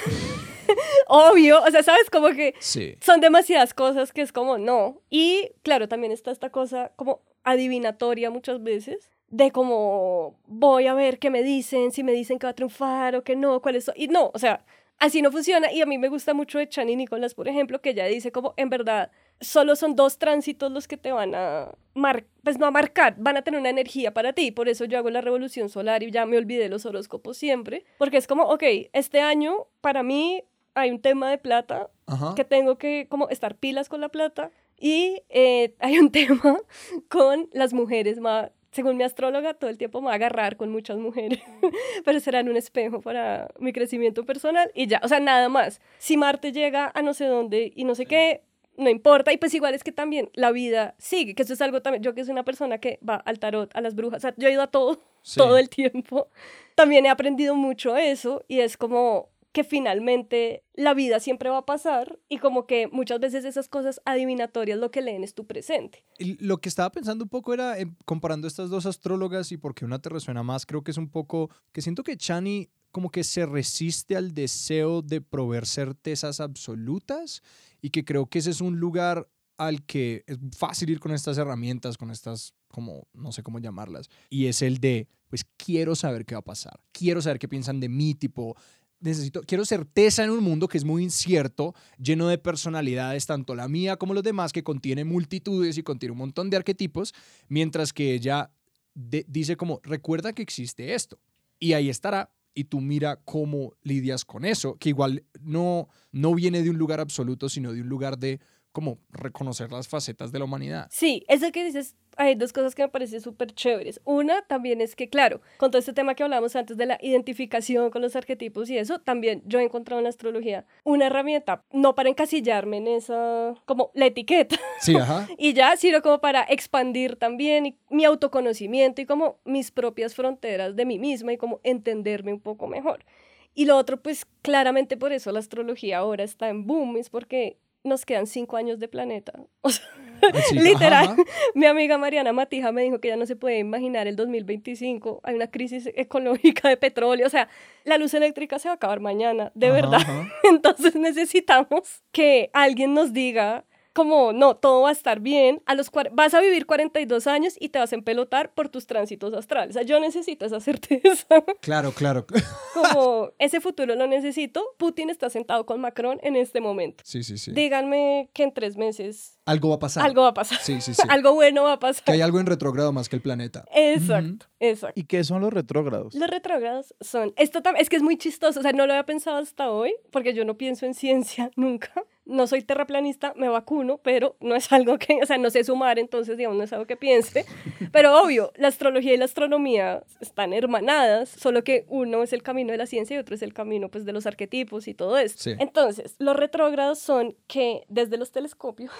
Obvio, o sea, ¿sabes? Como que sí. Son demasiadas cosas que es como no. Y claro, también está esta cosa como adivinatoria muchas veces, de como voy a ver qué me dicen, si me dicen que va a triunfar o que no, cuál es... Y no, o sea, así no funciona. Y a mí me gusta mucho de Chani Nicholas, por ejemplo, que ella dice como, en verdad, solo son 2 tránsitos los que te van a pues no a marcar, van a tener una energía para ti. Por eso yo hago la revolución solar y ya me olvidé los horóscopos siempre, porque es como, ok, este año para mí... Hay un tema de plata, que tengo que como estar pilas con la plata, y hay un tema con las mujeres según mi astróloga, todo el tiempo me voy a agarrar con muchas mujeres, pero serán un espejo para mi crecimiento personal y ya, o sea, nada más. Si Marte llega a no sé dónde y no sé qué, no importa, y pues igual es que también la vida sigue, que eso es algo también, yo que soy una persona que va al tarot, a las brujas, o sea, yo he ido a todo, sí, todo el tiempo, también he aprendido mucho eso, y es como que finalmente la vida siempre va a pasar, y como que muchas veces esas cosas adivinatorias lo que leen es tu presente. Lo que estaba pensando un poco era, comparando estas dos astrólogas y por qué una te resuena más, creo que es un poco, que siento que Chani como que se resiste al deseo de proveer certezas absolutas y que creo que ese es un lugar al que es fácil ir con estas herramientas, con estas, como, no sé cómo llamarlas, y es el de, pues quiero saber qué va a pasar, quiero saber qué piensan de mí, tipo, quiero certeza en un mundo que es muy incierto, lleno de personalidades, tanto la mía como los demás, que contiene multitudes y contiene un montón de arquetipos, mientras que ella dice como, recuerda que existe esto, y ahí estará, y tú mira cómo lidias con eso, que igual no viene de un lugar absoluto, sino de un lugar de como reconocer las facetas de la humanidad. Sí, eso que dices, hay dos cosas que me parecen súper chéveres. Una también es que, claro, con todo este tema que hablamos antes de la identificación con los arquetipos y eso, también yo he encontrado en la astrología una herramienta, no para encasillarme en esa, como la etiqueta, sí, ajá, y ya, sino como para expandir también mi autoconocimiento y como mis propias fronteras de mí misma y como entenderme un poco mejor. Y lo otro, pues claramente por eso la astrología ahora está en boom, es porque nos quedan 5 años de planeta. O sea, sí, literal, ajá. Mi amiga Mariana Matija me dijo que ya no se puede imaginar el 2025, hay una crisis ecológica de petróleo, o sea, la luz eléctrica se va a acabar mañana, de ajá, verdad. Ajá. Entonces necesitamos que alguien nos diga como, no, todo va a estar bien, vas a vivir 42 años y te vas a empelotar por tus tránsitos astrales. O sea, yo necesito esa certeza. Claro, claro. Como, ese futuro lo necesito. Putin está sentado con Macron en este momento. Sí, sí, sí. Díganme que en 3 meses... algo va a pasar. Algo va a pasar. Sí, sí, sí. Algo bueno va a pasar. Que hay algo en retrógrado más que el planeta. Exacto, uh-huh, exacto. ¿Y qué son los retrógrados? Los retrógrados son... Esto es que es muy chistoso, o sea, no lo había pensado hasta hoy, porque yo no pienso en ciencia nunca. No soy terraplanista, me vacuno, pero no es algo que, o sea, no sé sumar, entonces, digamos, no es algo que piense. Pero obvio, la astrología y la astronomía están hermanadas, solo que uno es el camino de la ciencia y otro es el camino, pues, de los arquetipos y todo esto. Sí. Entonces, los retrógrados son que desde los telescopios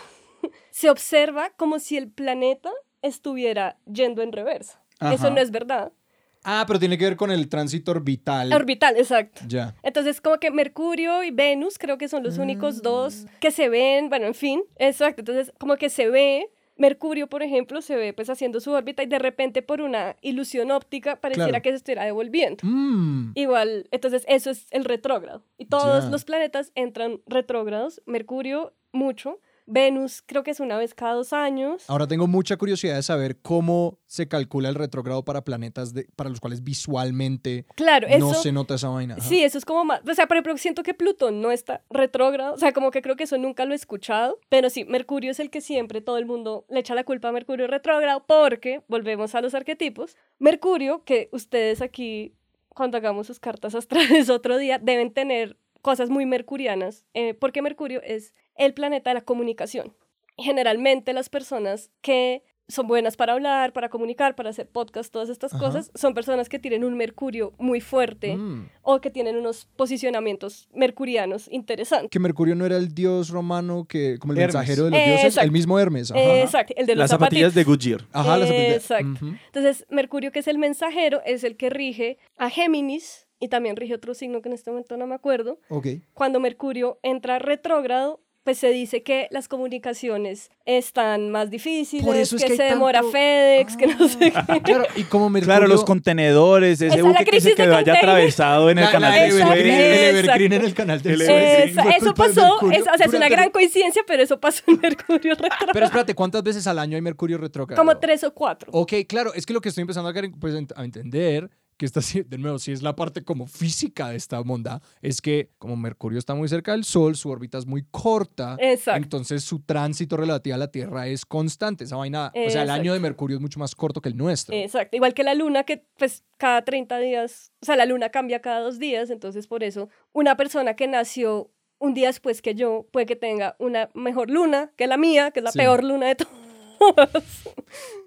se observa como si el planeta estuviera yendo en reversa. Ajá. Eso no es verdad. Ah, pero tiene que ver con el tránsito orbital. Orbital, exacto. Ya. Entonces, como que Mercurio y Venus creo que son los únicos dos que se ven, bueno, en fin, exacto. Entonces, como que se ve, Mercurio, por ejemplo, se ve pues haciendo su órbita y de repente por una ilusión óptica pareciera, claro, que se estuviera devolviendo. Igual, entonces eso es el retrógrado. Y todos, ya, los planetas entran retrógrados, Mercurio mucho, Venus creo que es una vez cada 2 años. Ahora tengo mucha curiosidad de saber cómo se calcula el retrógrado para planetas para los cuales visualmente, claro, eso, no se nota esa vaina. Ajá. Sí, eso es como más... O sea, por ejemplo, siento que Plutón no está retrógrado. O sea, como que creo que eso nunca lo he escuchado. Pero sí, Mercurio es el que siempre todo el mundo le echa la culpa a Mercurio retrógrado porque, volvemos a los arquetipos, Mercurio, que ustedes aquí, cuando hagamos sus cartas astrales otro día, deben tener cosas muy mercurianas, porque Mercurio es el planeta de la comunicación. Generalmente las personas que son buenas para hablar, para comunicar, para hacer podcast, todas estas, ajá, cosas, son personas que tienen un Mercurio muy fuerte, o que tienen unos posicionamientos mercurianos interesantes. Que Mercurio no era el dios romano, que como el Hermes, mensajero de los dioses, exacto, el mismo Hermes. Ajá. Exacto, el de las zapatillas de Goodyear. Ajá, las zapatillas. Exacto. Uh-huh. Entonces, Mercurio, que es el mensajero, es el que rige a Géminis, y también rige otro signo que en este momento no me acuerdo. Okay. Cuando Mercurio entra retrógrado, pues se dice que las comunicaciones están más difíciles, por eso es que se demora tanto... FedEx, que no sé qué. Claro, y como Mercurio... claro, los contenedores, ese buque que se quedó allá atravesado en el canal de Suez. El Evergreen en el canal de Suez. Eso pasó, o sea, es una gran coincidencia, pero eso pasó en Mercurio retrógrado. Pero espérate, ¿cuántas veces al año hay Mercurio retrógrado? Como 3 o 4. Ok, claro, es que lo que estoy empezando a entender... que esta, de nuevo, si es la parte como física de esta onda, es que como Mercurio está muy cerca del Sol, su órbita es muy corta, exacto, entonces su tránsito relativo a la Tierra es constante, esa vaina, exacto, o sea, el año de Mercurio es mucho más corto que el nuestro. Exacto, igual que la Luna, que pues cada 30 días, o sea, la Luna cambia cada 2 días, entonces por eso una persona que nació un día después que yo, puede que tenga una mejor Luna que la mía, que es la, sí, peor Luna de todos.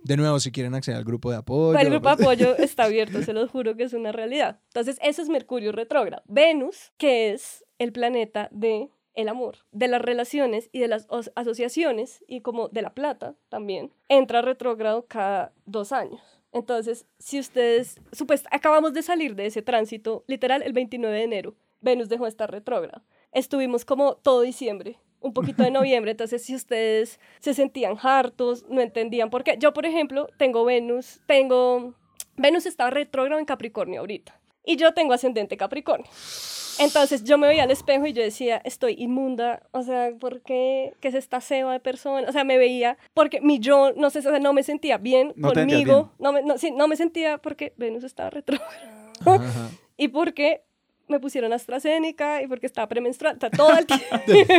De nuevo, si quieren acceder al grupo de apoyo. El grupo de apoyo está abierto, se los juro que es una realidad. Entonces, eso es Mercurio retrógrado. Venus, que es el planeta de el amor, de las relaciones y de las asociaciones, y como de la plata también, entra retrógrado cada 2 años. Entonces, si ustedes, acabamos de salir de ese tránsito, literal, el 29 de enero, Venus dejó de estar retrógrado. Estuvimos como todo diciembre, un poquito de noviembre, entonces si ustedes se sentían hartos, no entendían por qué. Yo, por ejemplo, Venus está retrógrado en Capricornio ahorita, y yo tengo ascendente Capricornio. Entonces yo me veía al espejo y yo decía, estoy inmunda, o sea, ¿por qué? ¿Qué es esta ceba de persona? O sea, me veía, porque mi yo, no sé, o sea, no me sentía bien conmigo, no me sentía porque Venus estaba retrógrada, y porque me pusieron AstraZeneca y porque estaba premenstrual, o sea, todo el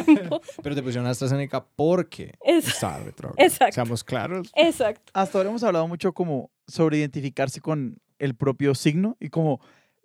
tiempo. Pero te pusieron AstraZeneca porque estaba retrógrada. Exacto. Seamos claros. Exacto. Hasta ahora hemos hablado mucho como sobre identificarse con el propio signo y como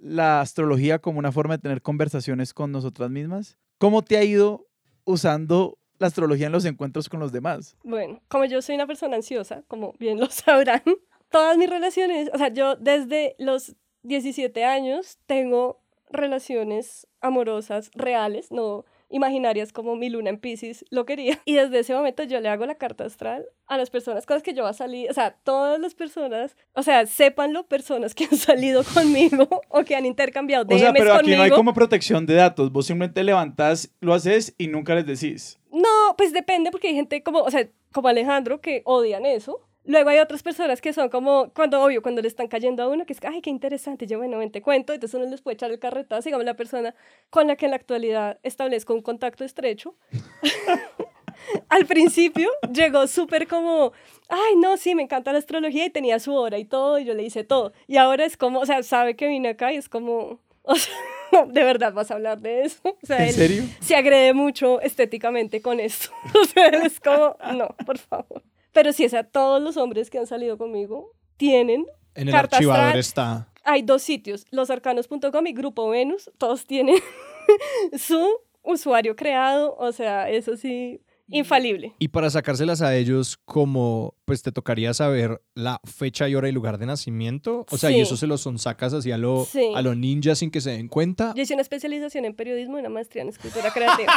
la astrología como una forma de tener conversaciones con nosotras mismas. ¿Cómo te ha ido usando la astrología en los encuentros con los demás? Bueno, como yo soy una persona ansiosa, como bien lo sabrán, todas mis relaciones, o sea, yo desde los 17 años tengo relaciones amorosas reales, no imaginarias, como mi luna en Piscis lo quería. Y desde ese momento yo le hago la carta astral a las personas con las que yo voy a salir, o sea, todas las personas, o sea, sépanlo, personas que han salido conmigo o que han intercambiado DMs conmigo. O sea, pero aquí no hay como protección de datos, vos simplemente levantás, lo haces y nunca les decís. No, pues depende, porque hay gente como, o sea, como Alejandro, que odian eso. Luego hay otras personas que son como, cuando le están cayendo a uno, que es, ay, qué interesante, yo, bueno, ven, te cuento, entonces uno les puede echar el carretazo, digamos, la persona con la que en la actualidad establezco un contacto estrecho. Al principio llegó súper como, ay, no, sí, me encanta la astrología, y tenía su hora y todo, y yo le hice todo. Y ahora es como, o sea, sabe que vine acá y es como, o sea, ¿de verdad vas a hablar de eso? O sea, ¿en serio? Se agrede mucho estéticamente con esto. O sea, es como, no, por favor. Pero si es a todos los hombres que han salido conmigo, tienen en el carta archivador astral. Está. Hay 2 sitios, losarcanos.com y Grupo Venus, todos tienen su usuario creado, o sea, eso sí, infalible. Y para sacárselas a ellos, como, pues te tocaría saber la fecha y hora y lugar de nacimiento, o sea, sí. Y eso se los sonsacas así a lo ninja sin que se den cuenta. Yo hice una especialización en periodismo y una maestría en escritura creativa.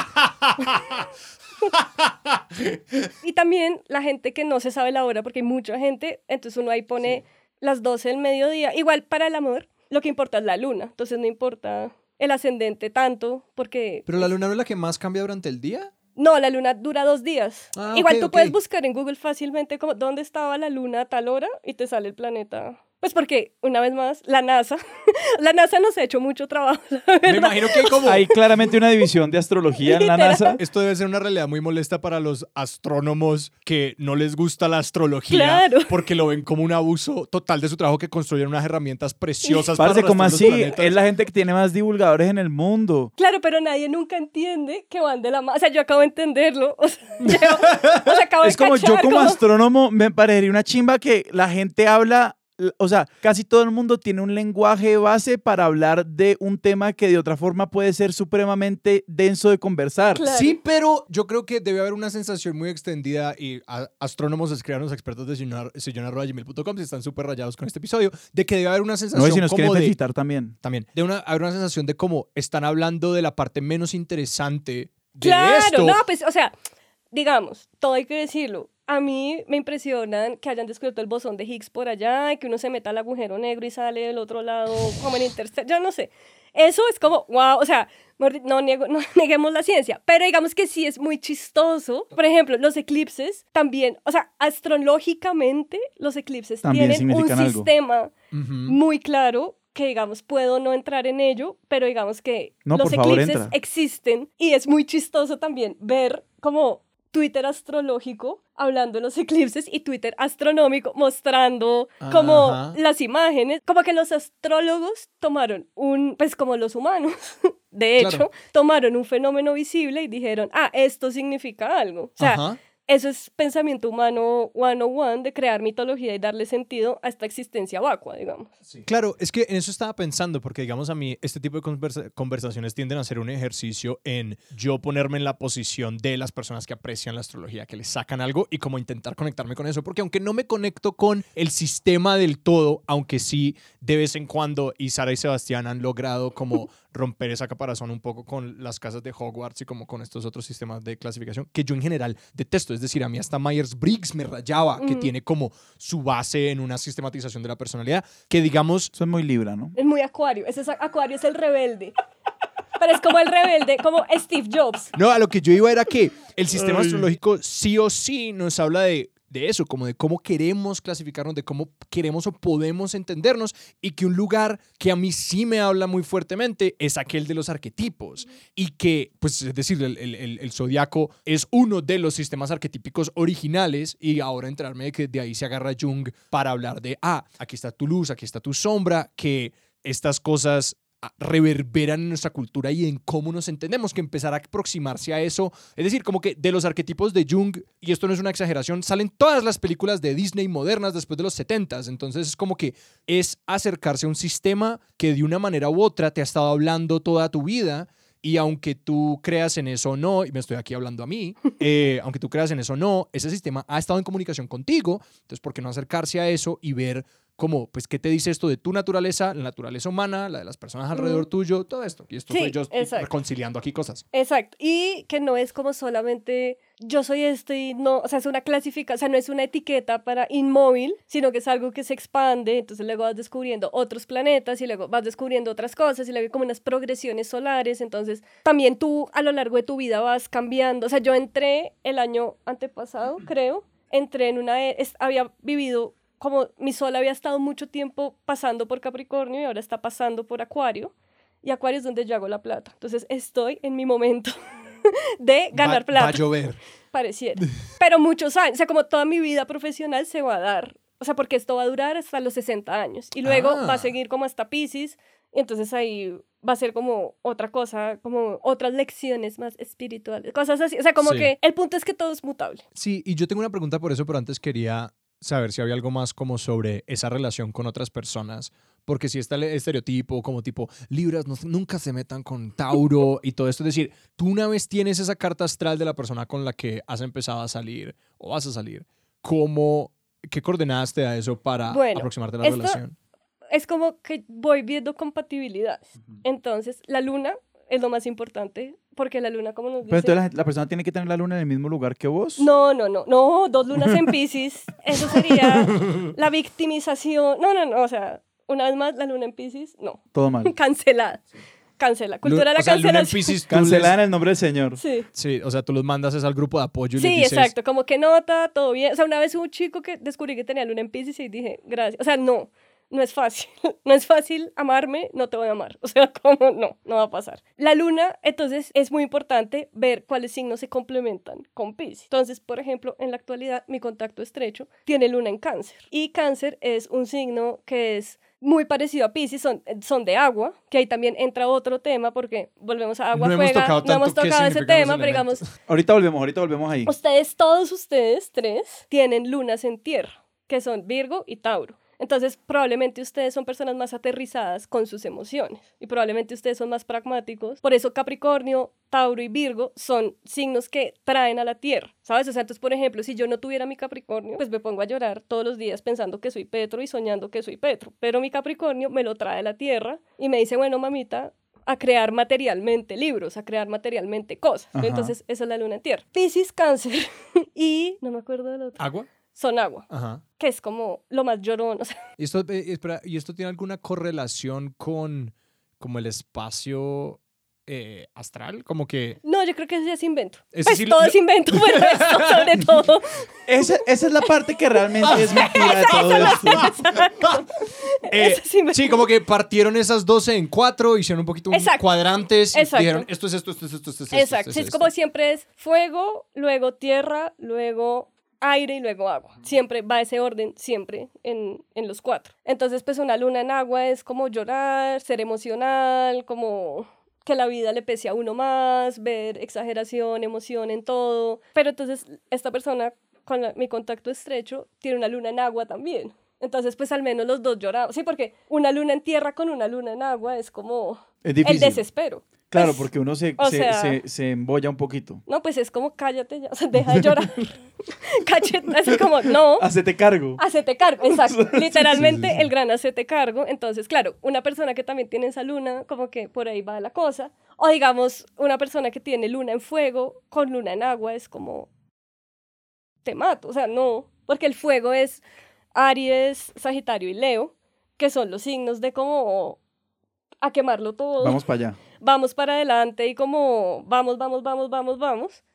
Y también la gente que no se sabe la hora, porque hay mucha gente, entonces uno ahí pone las 12 del mediodía. Igual para el amor, lo que importa es la luna, entonces no importa el ascendente tanto, porque... ¿Pero la luna no es la que más cambia durante el día? No, la luna dura 2 días. Ah, igual tú puedes buscar en Google fácilmente como dónde estaba la luna a tal hora y te sale el planeta... Pues porque, una vez más, la NASA nos ha hecho mucho trabajo, la verdad. Me imagino que hay claramente una división de astrología en la NASA. Esto debe ser una realidad muy molesta para los astrónomos que no les gusta la astrología, claro, porque lo ven como un abuso total de su trabajo, que construyen unas herramientas preciosas para arrastrar los planetas. Es la gente que tiene más divulgadores en el mundo. Claro, pero nadie nunca entiende que van de la mano. O sea, yo acabo de entenderlo. O sea, acabo de es como cachar, yo como astrónomo me parecería una chimba que la gente habla... O sea, casi todo el mundo tiene un lenguaje base para hablar de un tema que de otra forma puede ser supremamente denso de conversar. Claro. Sí, pero yo creo que debe haber una sensación muy extendida, y astrónomos, escríbanos a expertos de sillón@gmail.com si están súper rayados con este episodio, de que debe haber una sensación, no, y si nos como quieren felicitar también. También debe haber una sensación de cómo están hablando de la parte menos interesante de esto. Claro, no, pues, o sea, digamos, todo hay que decirlo. A mí me impresionan que hayan descubierto el bosón de Higgs por allá, y que uno se meta al agujero negro y sale del otro lado como en Interstellar, yo no sé. Eso es como, wow, o sea, no neguemos la ciencia, pero digamos que sí es muy chistoso. Por ejemplo, los eclipses también, o sea, astrológicamente los eclipses también tienen un sistema muy claro, que digamos, puedo no entrar en ello, pero digamos que no, los eclipses existen, y es muy chistoso también ver como... Twitter astrológico hablando de los eclipses y Twitter astronómico mostrando como las imágenes, como que los astrólogos tomaron pues como los humanos, de hecho, tomaron un fenómeno visible y dijeron, esto significa algo. O sea, Eso es pensamiento humano 101, de crear mitología y darle sentido a esta existencia vacua, digamos. Sí. Claro, es que en eso estaba pensando, porque digamos a mí este tipo de conversaciones tienden a ser un ejercicio en yo ponerme en la posición de las personas que aprecian la astrología, que les sacan algo, y como intentar conectarme con eso, porque aunque no me conecto con el sistema del todo, aunque sí de vez en cuando, y Sara y Sebastián han logrado como romper esa caparazón un poco con las casas de Hogwarts y como con estos otros sistemas de clasificación que yo en general detesto. Es decir, a mí hasta Myers-Briggs me rayaba, que tiene como su base en una sistematización de la personalidad, que digamos... Eso es muy Libra, ¿no? Es muy Acuario. Ese Acuario es el rebelde. Pero es como el rebelde, como Steve Jobs. No, a lo que yo iba era que el sistema astrológico sí o sí nos habla de eso, como de cómo queremos clasificarnos, de cómo queremos o podemos entendernos, y que un lugar que a mí sí me habla muy fuertemente es aquel de los arquetipos, y que, pues, es decir, el zodiaco es uno de los sistemas arquetípicos originales, y ahora entrarme de que de ahí se agarra Jung para hablar de, aquí está tu luz, aquí está tu sombra, que estas cosas reverberan en nuestra cultura y en cómo nos entendemos, que empezar a aproximarse a eso. Es decir, como que de los arquetipos de Jung, y esto no es una exageración, salen todas las películas de Disney modernas después de los 70s. Entonces es como que es acercarse a un sistema que de una manera u otra te ha estado hablando toda tu vida, y aunque tú creas en eso o no, y me estoy aquí hablando a mí, aunque tú creas en eso o no, ese sistema ha estado en comunicación contigo. Entonces, ¿por qué no acercarse a eso y ver como, pues, ¿qué te dice esto de tu naturaleza, la naturaleza humana, la de las personas alrededor tuyo, todo esto? Y esto sí, soy yo reconciliando aquí cosas. Exacto. Y que no es como solamente yo soy esto y no, o sea, es una clasificación, o sea, no es una etiqueta para inmóvil, sino que es algo que se expande. Entonces luego vas descubriendo otros planetas y luego vas descubriendo otras cosas y luego hay como unas progresiones solares. Entonces también tú a lo largo de tu vida vas cambiando. O sea, yo entré el año antepasado, creo, entré en una... había vivido... como mi sol había estado mucho tiempo pasando por Capricornio y ahora está pasando por Acuario, y Acuario es donde yo hago la plata. Entonces estoy en mi momento de ganar plata. Va a llover. Pareciera. Pero muchos años, o sea, como toda mi vida profesional se va a dar, o sea, porque esto va a durar hasta los 60 años y luego va a seguir como hasta Piscis, y entonces ahí va a ser como otra cosa, como otras lecciones más espirituales, cosas así. O sea, como que el punto es que todo es mutable. Sí, y yo tengo una pregunta por eso, pero antes quería saber si había algo más como sobre esa relación con otras personas, porque si está el estereotipo como tipo Libras, no, nunca se metan con Tauro y todo esto. Es decir, tú una vez tienes esa carta astral de la persona con la que has empezado a salir o vas a salir, ¿cómo, qué coordenadas te da eso para aproximarte a la relación? Es como que voy viendo compatibilidades. Entonces, la luna es lo más importante, porque la luna, como nos dice... ¿Pero entonces la persona tiene que tener la luna en el mismo lugar que vos? No, 2 lunas en Piscis, eso sería la victimización. No, o sea, una vez más, la luna en Piscis, no. Todo mal. Cancelada. Sí. Cancela. Cultura de la cancelación. Cancelar en el nombre del Señor. Sí, o sea, tú los mandas al grupo de apoyo y les dices... Sí, exacto, como que nota, todo bien. O sea, una vez un chico que descubrí que tenía luna en Piscis y dije, gracias. O sea, no es fácil, no es fácil amarme, no te voy a amar, o sea, como no va a pasar. La luna, entonces, es muy importante ver cuáles signos se complementan con Piscis. Entonces, por ejemplo, en la actualidad, mi contacto estrecho tiene luna en Cáncer, y Cáncer es un signo que es muy parecido a Piscis, son de agua, que ahí también entra otro tema, porque volvemos a agua, no hemos tocado ese tema, pero digamos... Ahorita volvemos ahí. Todos ustedes 3 tienen lunas en tierra, que son Virgo y Tauro. Entonces, probablemente ustedes son personas más aterrizadas con sus emociones y probablemente ustedes son más pragmáticos. Por eso Capricornio, Tauro y Virgo son signos que traen a la tierra, ¿sabes? O sea, entonces, por ejemplo, si yo no tuviera mi Capricornio, pues me pongo a llorar todos los días pensando que soy Petro y soñando que soy Petro. Pero mi Capricornio me lo trae a la tierra y me dice, bueno, mamita, a crear materialmente libros, a crear materialmente cosas. Ajá. Entonces, esa es la luna en tierra. Piscis, Cáncer y... no me acuerdo del otro. ¿Agua? Son agua. Ajá. Que es como lo más llorón. O sea. ¿Y esto tiene alguna correlación con como el espacio astral? Como que... No, yo creo que eso ya es invento. Es invento, pero esto sobre todo. Esa es la parte que realmente es mentira de todo esto. Sí, como que partieron esas 12 en 4, hicieron un poquito cuadrantes y dijeron, esto es esto. Exacto, es como siempre es fuego, luego tierra, luego... aire y luego agua. Siempre va ese orden, siempre en los 4. Entonces, pues una luna en agua es como llorar, ser emocional, como que la vida le pese a uno más, ver exageración, emoción en todo. Pero entonces esta persona, con mi contacto estrecho, tiene una luna en agua también. Entonces, pues al menos los dos lloramos. Sí, porque una luna en tierra con una luna en agua es como el desespero. Claro, pues, porque uno se embolla un poquito. No, pues es como cállate ya, o sea, deja de llorar. Así como, no. Hacete cargo. Hacete cargo, exacto. Literalmente sí. El gran hacete cargo. Entonces, claro, una persona que también tiene esa luna, como que por ahí va la cosa. O digamos, una persona que tiene luna en fuego con luna en agua es como, te mato. O sea, no, porque el fuego es Aries, Sagitario y Leo, que son los signos de como a quemarlo todo. Vamos para allá. Vamos para adelante y como vamos.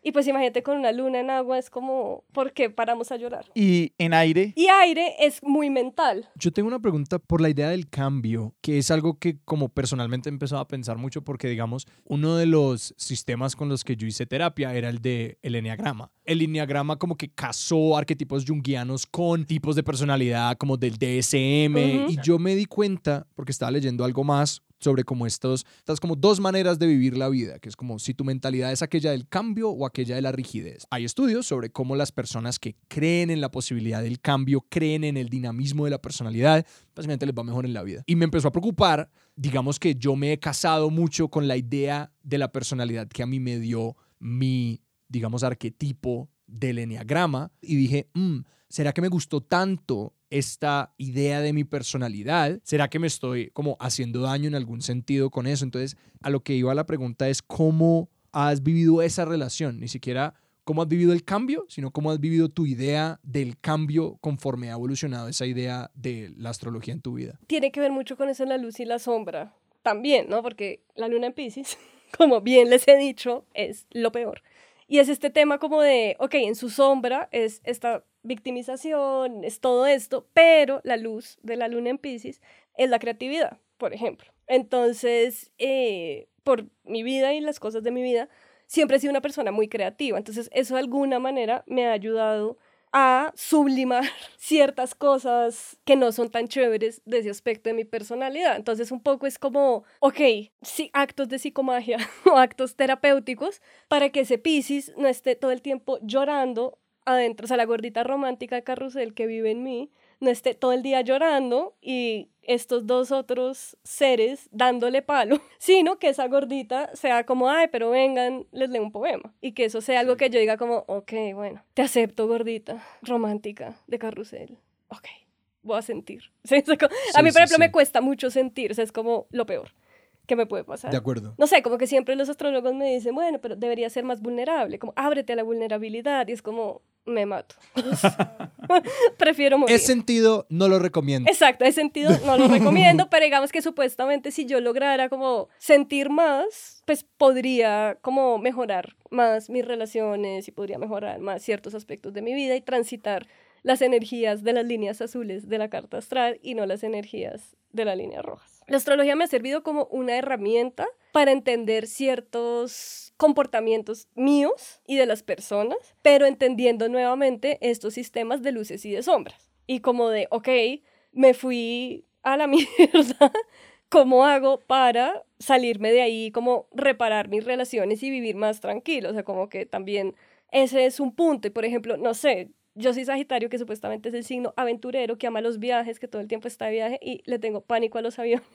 Y pues imagínate con una luna en agua, es como, ¿por qué paramos a llorar? ¿Y en aire? Y aire es muy mental. Yo tengo una pregunta por la idea del cambio, que es algo que como personalmente he empezado a pensar mucho porque, digamos, uno de los sistemas con los que yo hice terapia era el de el eneagrama. El eneagrama como que casó arquetipos junguianos con tipos de personalidad como del DSM. Uh-huh. Y yo me di cuenta, porque estaba leyendo algo más, sobre como estas como dos maneras de vivir la vida, que es como si tu mentalidad es aquella del cambio o aquella de la rigidez. Hay estudios sobre cómo las personas que creen en la posibilidad del cambio, creen en el dinamismo de la personalidad, básicamente les va mejor en la vida. Y me empezó a preocupar, digamos que yo me he casado mucho con la idea de la personalidad que a mí me dio mi, digamos, arquetipo del eneagrama, y dije, ¿será que me gustó tanto esta idea de mi personalidad? ¿Será que me estoy como haciendo daño en algún sentido con eso? Entonces, a lo que iba la pregunta es cómo has vivido esa relación. Ni siquiera cómo has vivido el cambio, sino cómo has vivido tu idea del cambio conforme ha evolucionado esa idea de la astrología en tu vida. Tiene que ver mucho con eso, la luz y la sombra también, ¿no? Porque la luna en Piscis, como bien les he dicho, es lo peor. Y es este tema como de, ok, en su sombra es esta victimización, es todo esto, pero la luz de la luna en Piscis es la creatividad, por ejemplo. Entonces, por mi vida y las cosas de mi vida, siempre he sido una persona muy creativa. Entonces, eso de alguna manera me ha ayudado a sublimar ciertas cosas que no son tan chéveres de ese aspecto de mi personalidad. Entonces un poco es como, ok, sí, actos de psicomagia o actos terapéuticos para que ese Piscis no esté todo el tiempo llorando adentro, o sea, la gordita romántica de Carrusel que vive en mí, no esté todo el día llorando y estos dos otros seres dándole palo, sino que esa gordita sea como, ay, pero vengan, les leo un poema. Y que eso sea algo que yo diga como, ok, bueno, te acepto, gordita romántica de Carrusel, ok, voy a sentir. ¿Sí? A mí, por ejemplo, me cuesta mucho sentir, o sea, es como lo peor que me puede pasar. De acuerdo. No sé, como que siempre los astrólogos me dicen, bueno, pero debería ser más vulnerable, como ábrete a la vulnerabilidad, y es como, me mato. Prefiero morir. Ese sentido no lo recomiendo. Exacto, ese sentido no lo recomiendo, pero digamos que supuestamente si yo lograra como sentir más, pues podría como mejorar más mis relaciones y podría mejorar más ciertos aspectos de mi vida y transitar las energías de las líneas azules de la carta astral y no las energías de las líneas rojas. La astrología me ha servido como una herramienta para entender ciertos comportamientos míos y de las personas, pero entendiendo nuevamente estos sistemas de luces y de sombras. Y como de, ok, me fui a la mierda, ¿cómo hago para salirme de ahí, como reparar mis relaciones y vivir más tranquilo? O sea, como que también ese es un punto. Y por ejemplo, no sé, yo soy Sagitario, que supuestamente es el signo aventurero, que ama los viajes, que todo el tiempo está de viaje, y le tengo pánico a los aviones.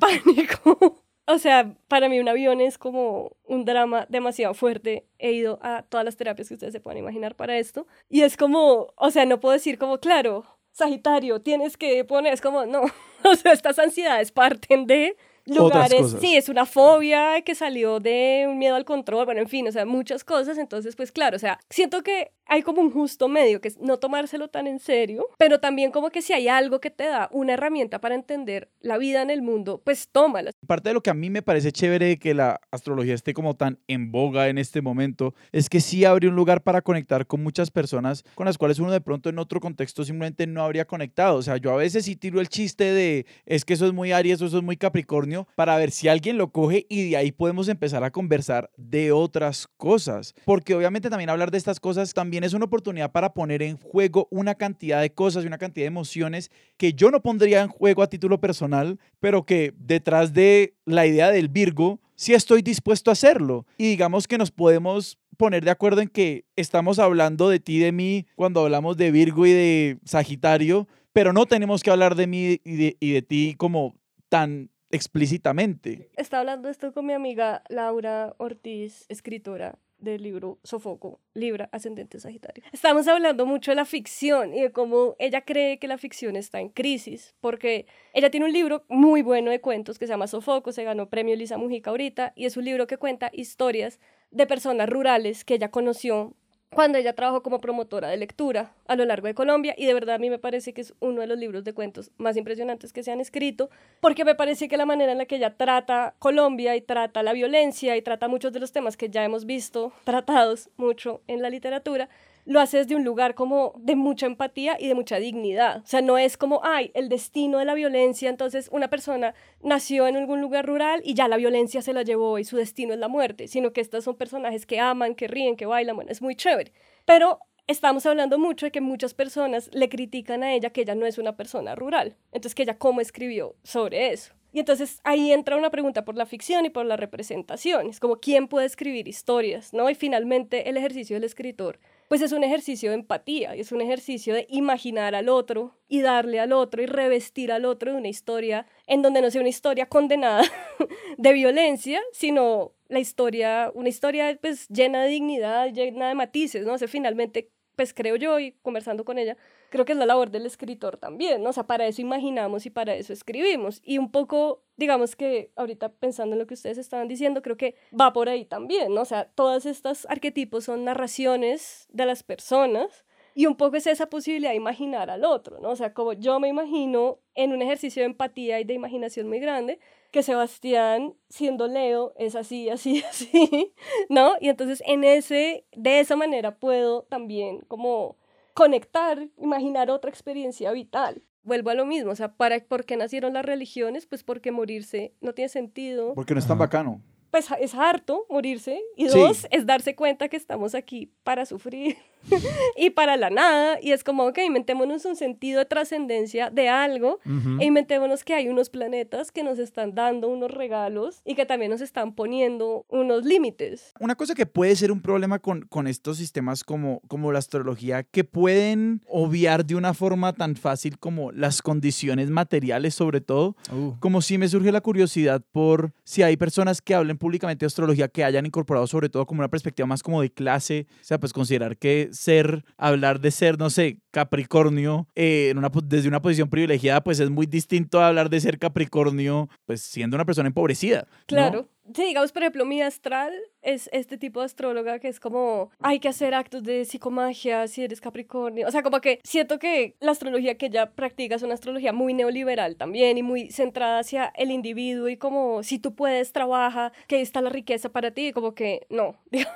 Pánico. O sea, para mí un avión es como un drama demasiado fuerte. He ido a todas las terapias que ustedes se puedan imaginar para esto. Y es como, o sea, no puedo decir como, claro, Sagitario, tienes que poner, es como, no. O sea, estas ansiedades parten de lugares, sí, es una fobia que salió de un miedo al control, bueno, en fin, o sea, muchas cosas. Entonces, pues claro, o sea, siento que hay como un justo medio, que es no tomárselo tan en serio, pero también como que si hay algo que te da una herramienta para entender la vida en el mundo, pues tómala. Parte de lo que a mí me parece chévere que la astrología esté como tan en boga en este momento, es que sí abre un lugar para conectar con muchas personas con las cuales uno de pronto en otro contexto simplemente no habría conectado. O sea, yo a veces sí tiro el chiste de, es que eso es muy Aries o eso es muy Capricornio, para ver si alguien lo coge, y de ahí podemos empezar a conversar de otras cosas, porque obviamente también hablar de estas cosas también es una oportunidad para poner en juego una cantidad de cosas y una cantidad de emociones que yo no pondría en juego a título personal, pero que detrás de la idea del Virgo sí estoy dispuesto a hacerlo. Y digamos que nos podemos poner de acuerdo en que estamos hablando de ti, de mí, cuando hablamos de Virgo y de Sagitario, pero no tenemos que hablar de mí y de ti como tan explícitamente. Estaba hablando esto con mi amiga Laura Ortiz, escritora del libro Sofoco, Libra, ascendente Sagitario. Estamos hablando mucho de la ficción y de cómo ella cree que la ficción está en crisis, porque ella tiene un libro muy bueno de cuentos que se llama Sofoco, se ganó premio Elisa Mujica ahorita, y es un libro que cuenta historias de personas rurales que ella conoció cuando ella trabajó como promotora de lectura a lo largo de Colombia, y de verdad a mí me parece que es uno de los libros de cuentos más impresionantes que se han escrito, porque me parece que la manera en la que ella trata Colombia y trata la violencia y trata muchos de los temas que ya hemos visto tratados mucho en la literatura, lo hace desde un lugar como de mucha empatía y de mucha dignidad. O sea, no es como, ay, el destino de la violencia, entonces una persona nació en algún lugar rural y ya la violencia se la llevó y su destino es la muerte, sino que estos son personajes que aman, que ríen, que bailan, bueno, es muy chévere. Pero estamos hablando mucho de que muchas personas le critican a ella que ella no es una persona rural, entonces que ella cómo escribió sobre eso. Y entonces ahí entra una pregunta por la ficción y por la representación, es como quién puede escribir historias, ¿no? Y finalmente el ejercicio del escritor pues es un ejercicio de empatía, es un ejercicio de imaginar al otro y darle al otro y revestir al otro de una historia en donde no sea una historia condenada de violencia, sino la historia, una historia pues llena de dignidad, llena de matices, ¿no? O sea, finalmente, pues creo yo, y conversando con ella, creo que es la labor del escritor también, ¿no? O sea, para eso imaginamos y para eso escribimos. Y un poco, digamos que ahorita pensando en lo que ustedes estaban diciendo, creo que va por ahí también, ¿no? O sea, todos estos arquetipos son narraciones de las personas y un poco es esa posibilidad de imaginar al otro, ¿no? O sea, como yo me imagino en un ejercicio de empatía y de imaginación muy grande, que Sebastián, siendo Leo, es así, así, así, ¿no? Y entonces de esa manera puedo también como conectar, imaginar otra experiencia vital. Vuelvo a lo mismo, o sea, ¿por qué nacieron las religiones? Pues porque morirse no tiene sentido. Porque no es tan bacano. Pues es harto morirse, y dos, es darse cuenta que estamos aquí para sufrir y para la nada, y es como, ok, inventémonos un sentido de trascendencia de algo, e inventémonos que hay unos planetas que nos están dando unos regalos y que también nos están poniendo unos límites. Una cosa que puede ser un problema con estos sistemas como la astrología, que pueden obviar de una forma tan fácil como las condiciones materiales, sobre todo, como si me surge la curiosidad por si hay personas que hablen públicamente de astrología que hayan incorporado sobre todo como una perspectiva más como de clase, o sea, pues considerar que hablar de ser, no sé, Capricornio, desde una posición privilegiada, pues es muy distinto a hablar de ser Capricornio, pues siendo una persona empobrecida, ¿no? Claro. Sí, digamos, por ejemplo, mi astral es este tipo de astróloga que es como hay que hacer actos de psicomagia si eres Capricornio, o sea, como que siento que la astrología que ella practica es una astrología muy neoliberal también y muy centrada hacia el individuo y como si tú puedes, trabaja, que está la riqueza para ti, como que no, digamos,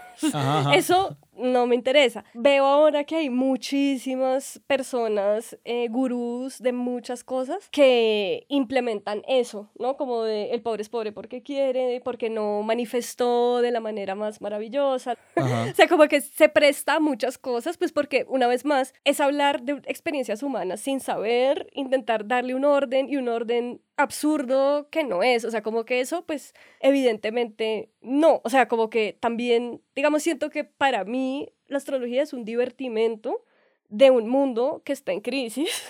eso no me interesa. Veo ahora que hay muchísimas personas, gurús de muchas cosas que implementan eso, ¿no? Como de el pobre es pobre porque quiere, porque no manifestó de la manera más maravillosa. O sea, como que se presta a muchas cosas, pues porque una vez más es hablar de experiencias humanas sin saber, intentar darle un orden y un orden absurdo que no es, o sea, como que eso pues evidentemente no, o sea, como que también, digamos, siento que para mí la astrología es un divertimento de un mundo que está en crisis,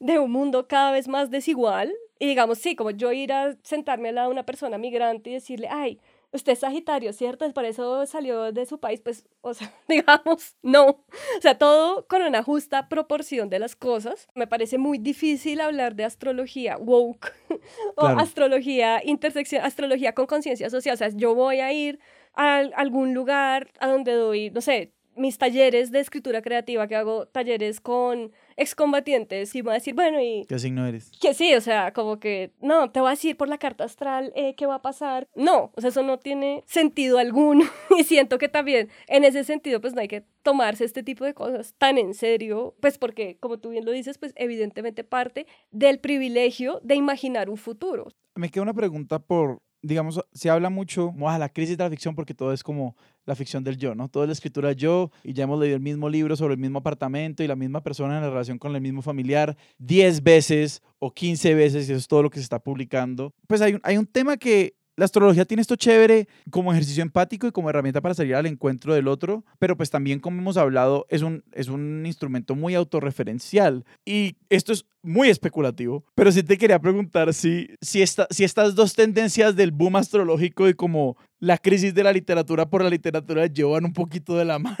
de un mundo cada vez más desigual, y digamos, sí, como yo ir a sentarme al lado de una persona migrante y decirle, ay, usted es Sagitario, ¿cierto? Es por eso salió de su país, pues, o sea, digamos, no. O sea, todo con una justa proporción de las cosas. Me parece muy difícil hablar de astrología woke o astrología intersección, astrología con conciencia social. O sea, yo voy a ir a algún lugar a donde doy, no sé, mis talleres de escritura creativa, que hago talleres con excombatientes, y me va a decir, bueno, ¿y qué signo eres? Que sí, o sea, como que no, te va a decir por la carta astral qué va a pasar. No, o sea, eso no tiene sentido alguno. Y siento que también, en ese sentido, pues no hay que tomarse este tipo de cosas tan en serio, pues porque, como tú bien lo dices, pues evidentemente parte del privilegio de imaginar un futuro. Me queda una pregunta por, digamos, se habla mucho, a la crisis de la ficción, porque todo es como la ficción del yo, ¿no? Todo es la escritura yo, y ya hemos leído el mismo libro sobre el mismo apartamento y la misma persona en la relación con el mismo familiar 10 veces o 15 veces, y eso es todo lo que se está publicando. Pues hay un tema que La astrología tiene esto chévere como ejercicio empático y como herramienta para salir al encuentro del otro, pero pues también, como hemos hablado, es un instrumento muy autorreferencial. Y esto es muy especulativo, pero sí te quería preguntar si estas dos tendencias del boom astrológico y como la crisis de la literatura por la literatura llevan un poquito de la mano.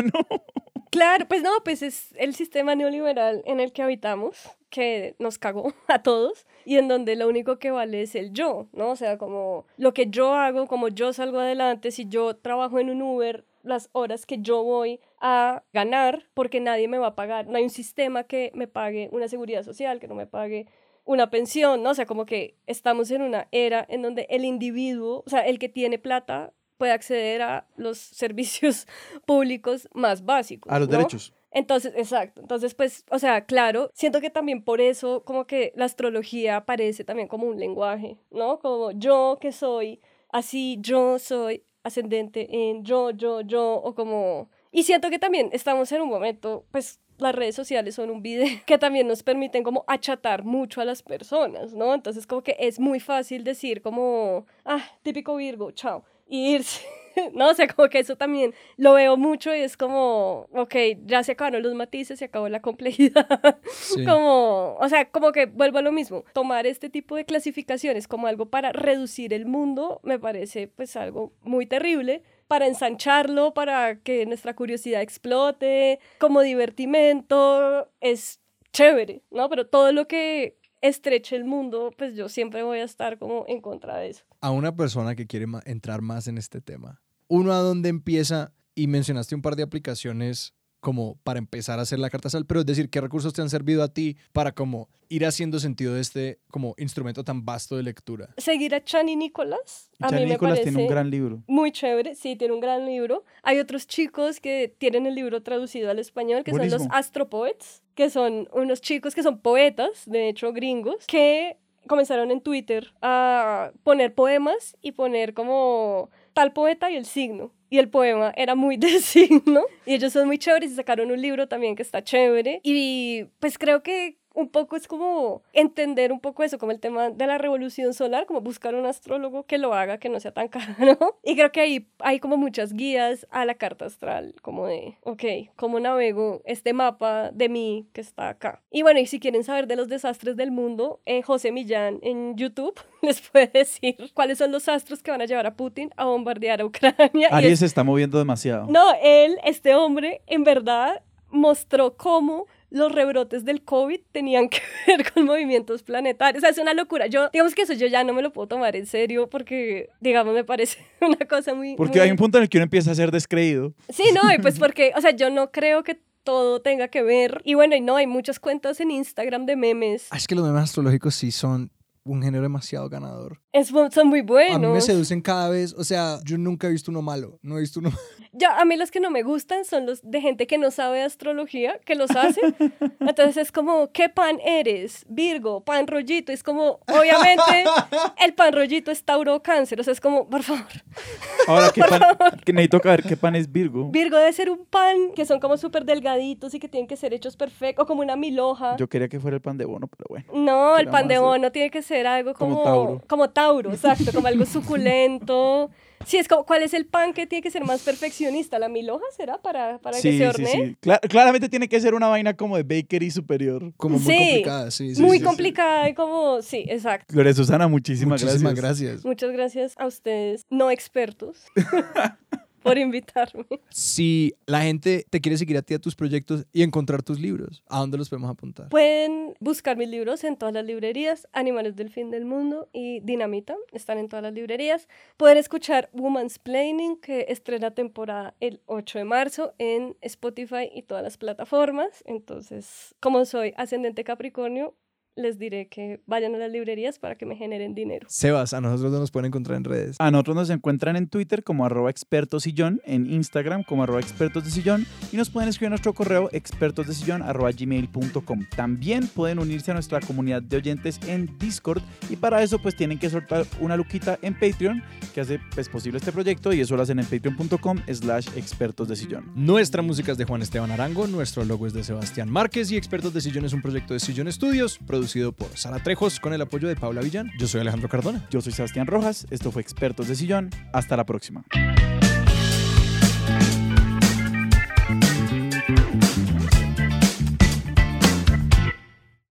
Claro, pues no, pues es el sistema neoliberal en el que habitamos, que nos cagó a todos y en donde lo único que vale es el yo, ¿no? O sea, como lo que yo hago, como yo salgo adelante, si yo trabajo en un Uber, las horas que yo voy a ganar, porque nadie me va a pagar. No hay un sistema que me pague una seguridad social, que no me pague una pensión, ¿no? O sea, como que estamos en una era en donde el individuo, o sea, el que tiene plata, puede acceder a los servicios públicos más básicos. A los, ¿no?, derechos. Entonces, exacto. Entonces, pues, o sea, claro, siento que también por eso como que la astrología aparece también como un lenguaje, ¿no? Como yo que soy así, yo soy ascendente en yo, o como... Y siento que también estamos en un momento, pues, las redes sociales son un video que también nos permiten como achatar mucho a las personas, ¿no? Entonces, como que es muy fácil decir como, ah, típico Virgo, chao. Y irse, ¿no? O sea, como que eso también lo veo mucho y es como, ok, ya se acabaron los matices, se acabó la complejidad. Sí. Como, o sea, como que vuelvo a lo mismo. Tomar este tipo de clasificaciones como algo para reducir el mundo me parece, pues, algo muy terrible, para ensancharlo, para que nuestra curiosidad explote, como divertimento, es chévere, ¿no? Pero todo lo que estreche el mundo, pues yo siempre voy a estar como en contra de eso. A una persona que quiere entrar más en este tema, ¿uno a dónde empieza? Y mencionaste un par de aplicaciones como para empezar a hacer la carta sal, pero es decir, ¿qué recursos te han servido a ti para como ir haciendo sentido de este como instrumento tan vasto de lectura? Seguir a Chani Nicholas. Chani Nicholas tiene un gran libro. Muy chévere, sí, tiene un gran libro. Hay otros chicos que tienen el libro traducido al español, que buenísimo, son los astropoets, que son unos chicos que son poetas, de hecho gringos, que comenzaron en Twitter a poner poemas y poner como tal poeta y el signo. Y el poema era muy de signo. Y ellos son muy chéveres y sacaron un libro también que está chévere. Y pues creo que un poco es como entender un poco eso, como el tema de la revolución solar, como buscar un astrólogo que lo haga, que no sea tan caro. Y creo que ahí hay como muchas guías a la carta astral, como de, ok, ¿cómo navego este mapa de mí que está acá? Y bueno, y si quieren saber de los desastres del mundo, José Millán en YouTube les puede decir cuáles son los astros que van a llevar a Putin a bombardear a Ucrania. Aries se está moviendo demasiado. No, este hombre, en verdad, mostró cómo los rebrotes del COVID tenían que ver con movimientos planetarios. O sea, es una locura. Yo, digamos que eso yo ya no me lo puedo tomar en serio porque, digamos, me parece una cosa muy... Porque muy... hay un punto en el que uno empieza a ser descreído. Sí, no, y pues porque, o sea, yo no creo que todo tenga que ver. Y bueno, y no, hay muchas cuentas en Instagram de memes. Es que los memes astrológicos sí son un género demasiado ganador. Son muy buenos. A mí me seducen cada vez. O sea, yo nunca he visto uno malo. No he visto uno malo. A mí los que no me gustan son los de gente que no sabe astrología, que los hace. Entonces es como, ¿qué pan eres? Virgo, pan rollito. Es como, obviamente, el pan rollito es Tauro Cáncer. O sea, es como, por favor. Ahora, ¿qué pan? Que necesito saber qué pan es Virgo. Virgo debe ser un pan que son como súper delgaditos y que tienen que ser hechos perfectos. O como una milhoja. Yo quería que fuera el pan de bono, pero bueno. No, el pan de bono tiene que ser algo como Tauro, exacto, como algo suculento. Sí, es como, ¿cuál es el pan que tiene que ser más perfeccionista? ¿La milhoja será para que se hornee? Sí. Claramente tiene que ser una vaina como de bakery superior. Como muy complicada, sí. Muy complicada y como, sí, exacto. Gloria Susana, muchísimas gracias. Muchas gracias a ustedes, no expertos, por invitarme. Si la gente te quiere seguir a ti, a tus proyectos y encontrar tus libros, ¿a dónde los podemos apuntar? Pueden buscar mis libros en todas las librerías. Animales del Fin del Mundo y Dinamita están en todas las librerías. Pueden escuchar Woman's Painting, que estrena temporada el 8 de marzo en Spotify y todas las plataformas. Entonces, como soy ascendente Capricornio, les diré que vayan a las librerías para que me generen dinero. Sebas, a nosotros nos pueden encontrar en redes. A nosotros nos encuentran en Twitter como @expertosillón, en Instagram como @expertosdesillón y nos pueden escribir nuestro correo expertosdesillon@gmail.com. También pueden unirse a nuestra comunidad de oyentes en Discord y para eso pues tienen que soltar una luquita en Patreon que hace pues posible este proyecto y eso lo hacen en patreon.com/expertosdesillón. Nuestra música es de Juan Esteban Arango, nuestro logo es de Sebastián Márquez y Expertos de Sillón es un proyecto de Sillón Studios, producido producido por Sara Trejos con el apoyo de Paula Villán. Yo soy Alejandro Cardona. Yo soy Sebastián Rojas. Esto fue Expertos de Sillón. Hasta la próxima.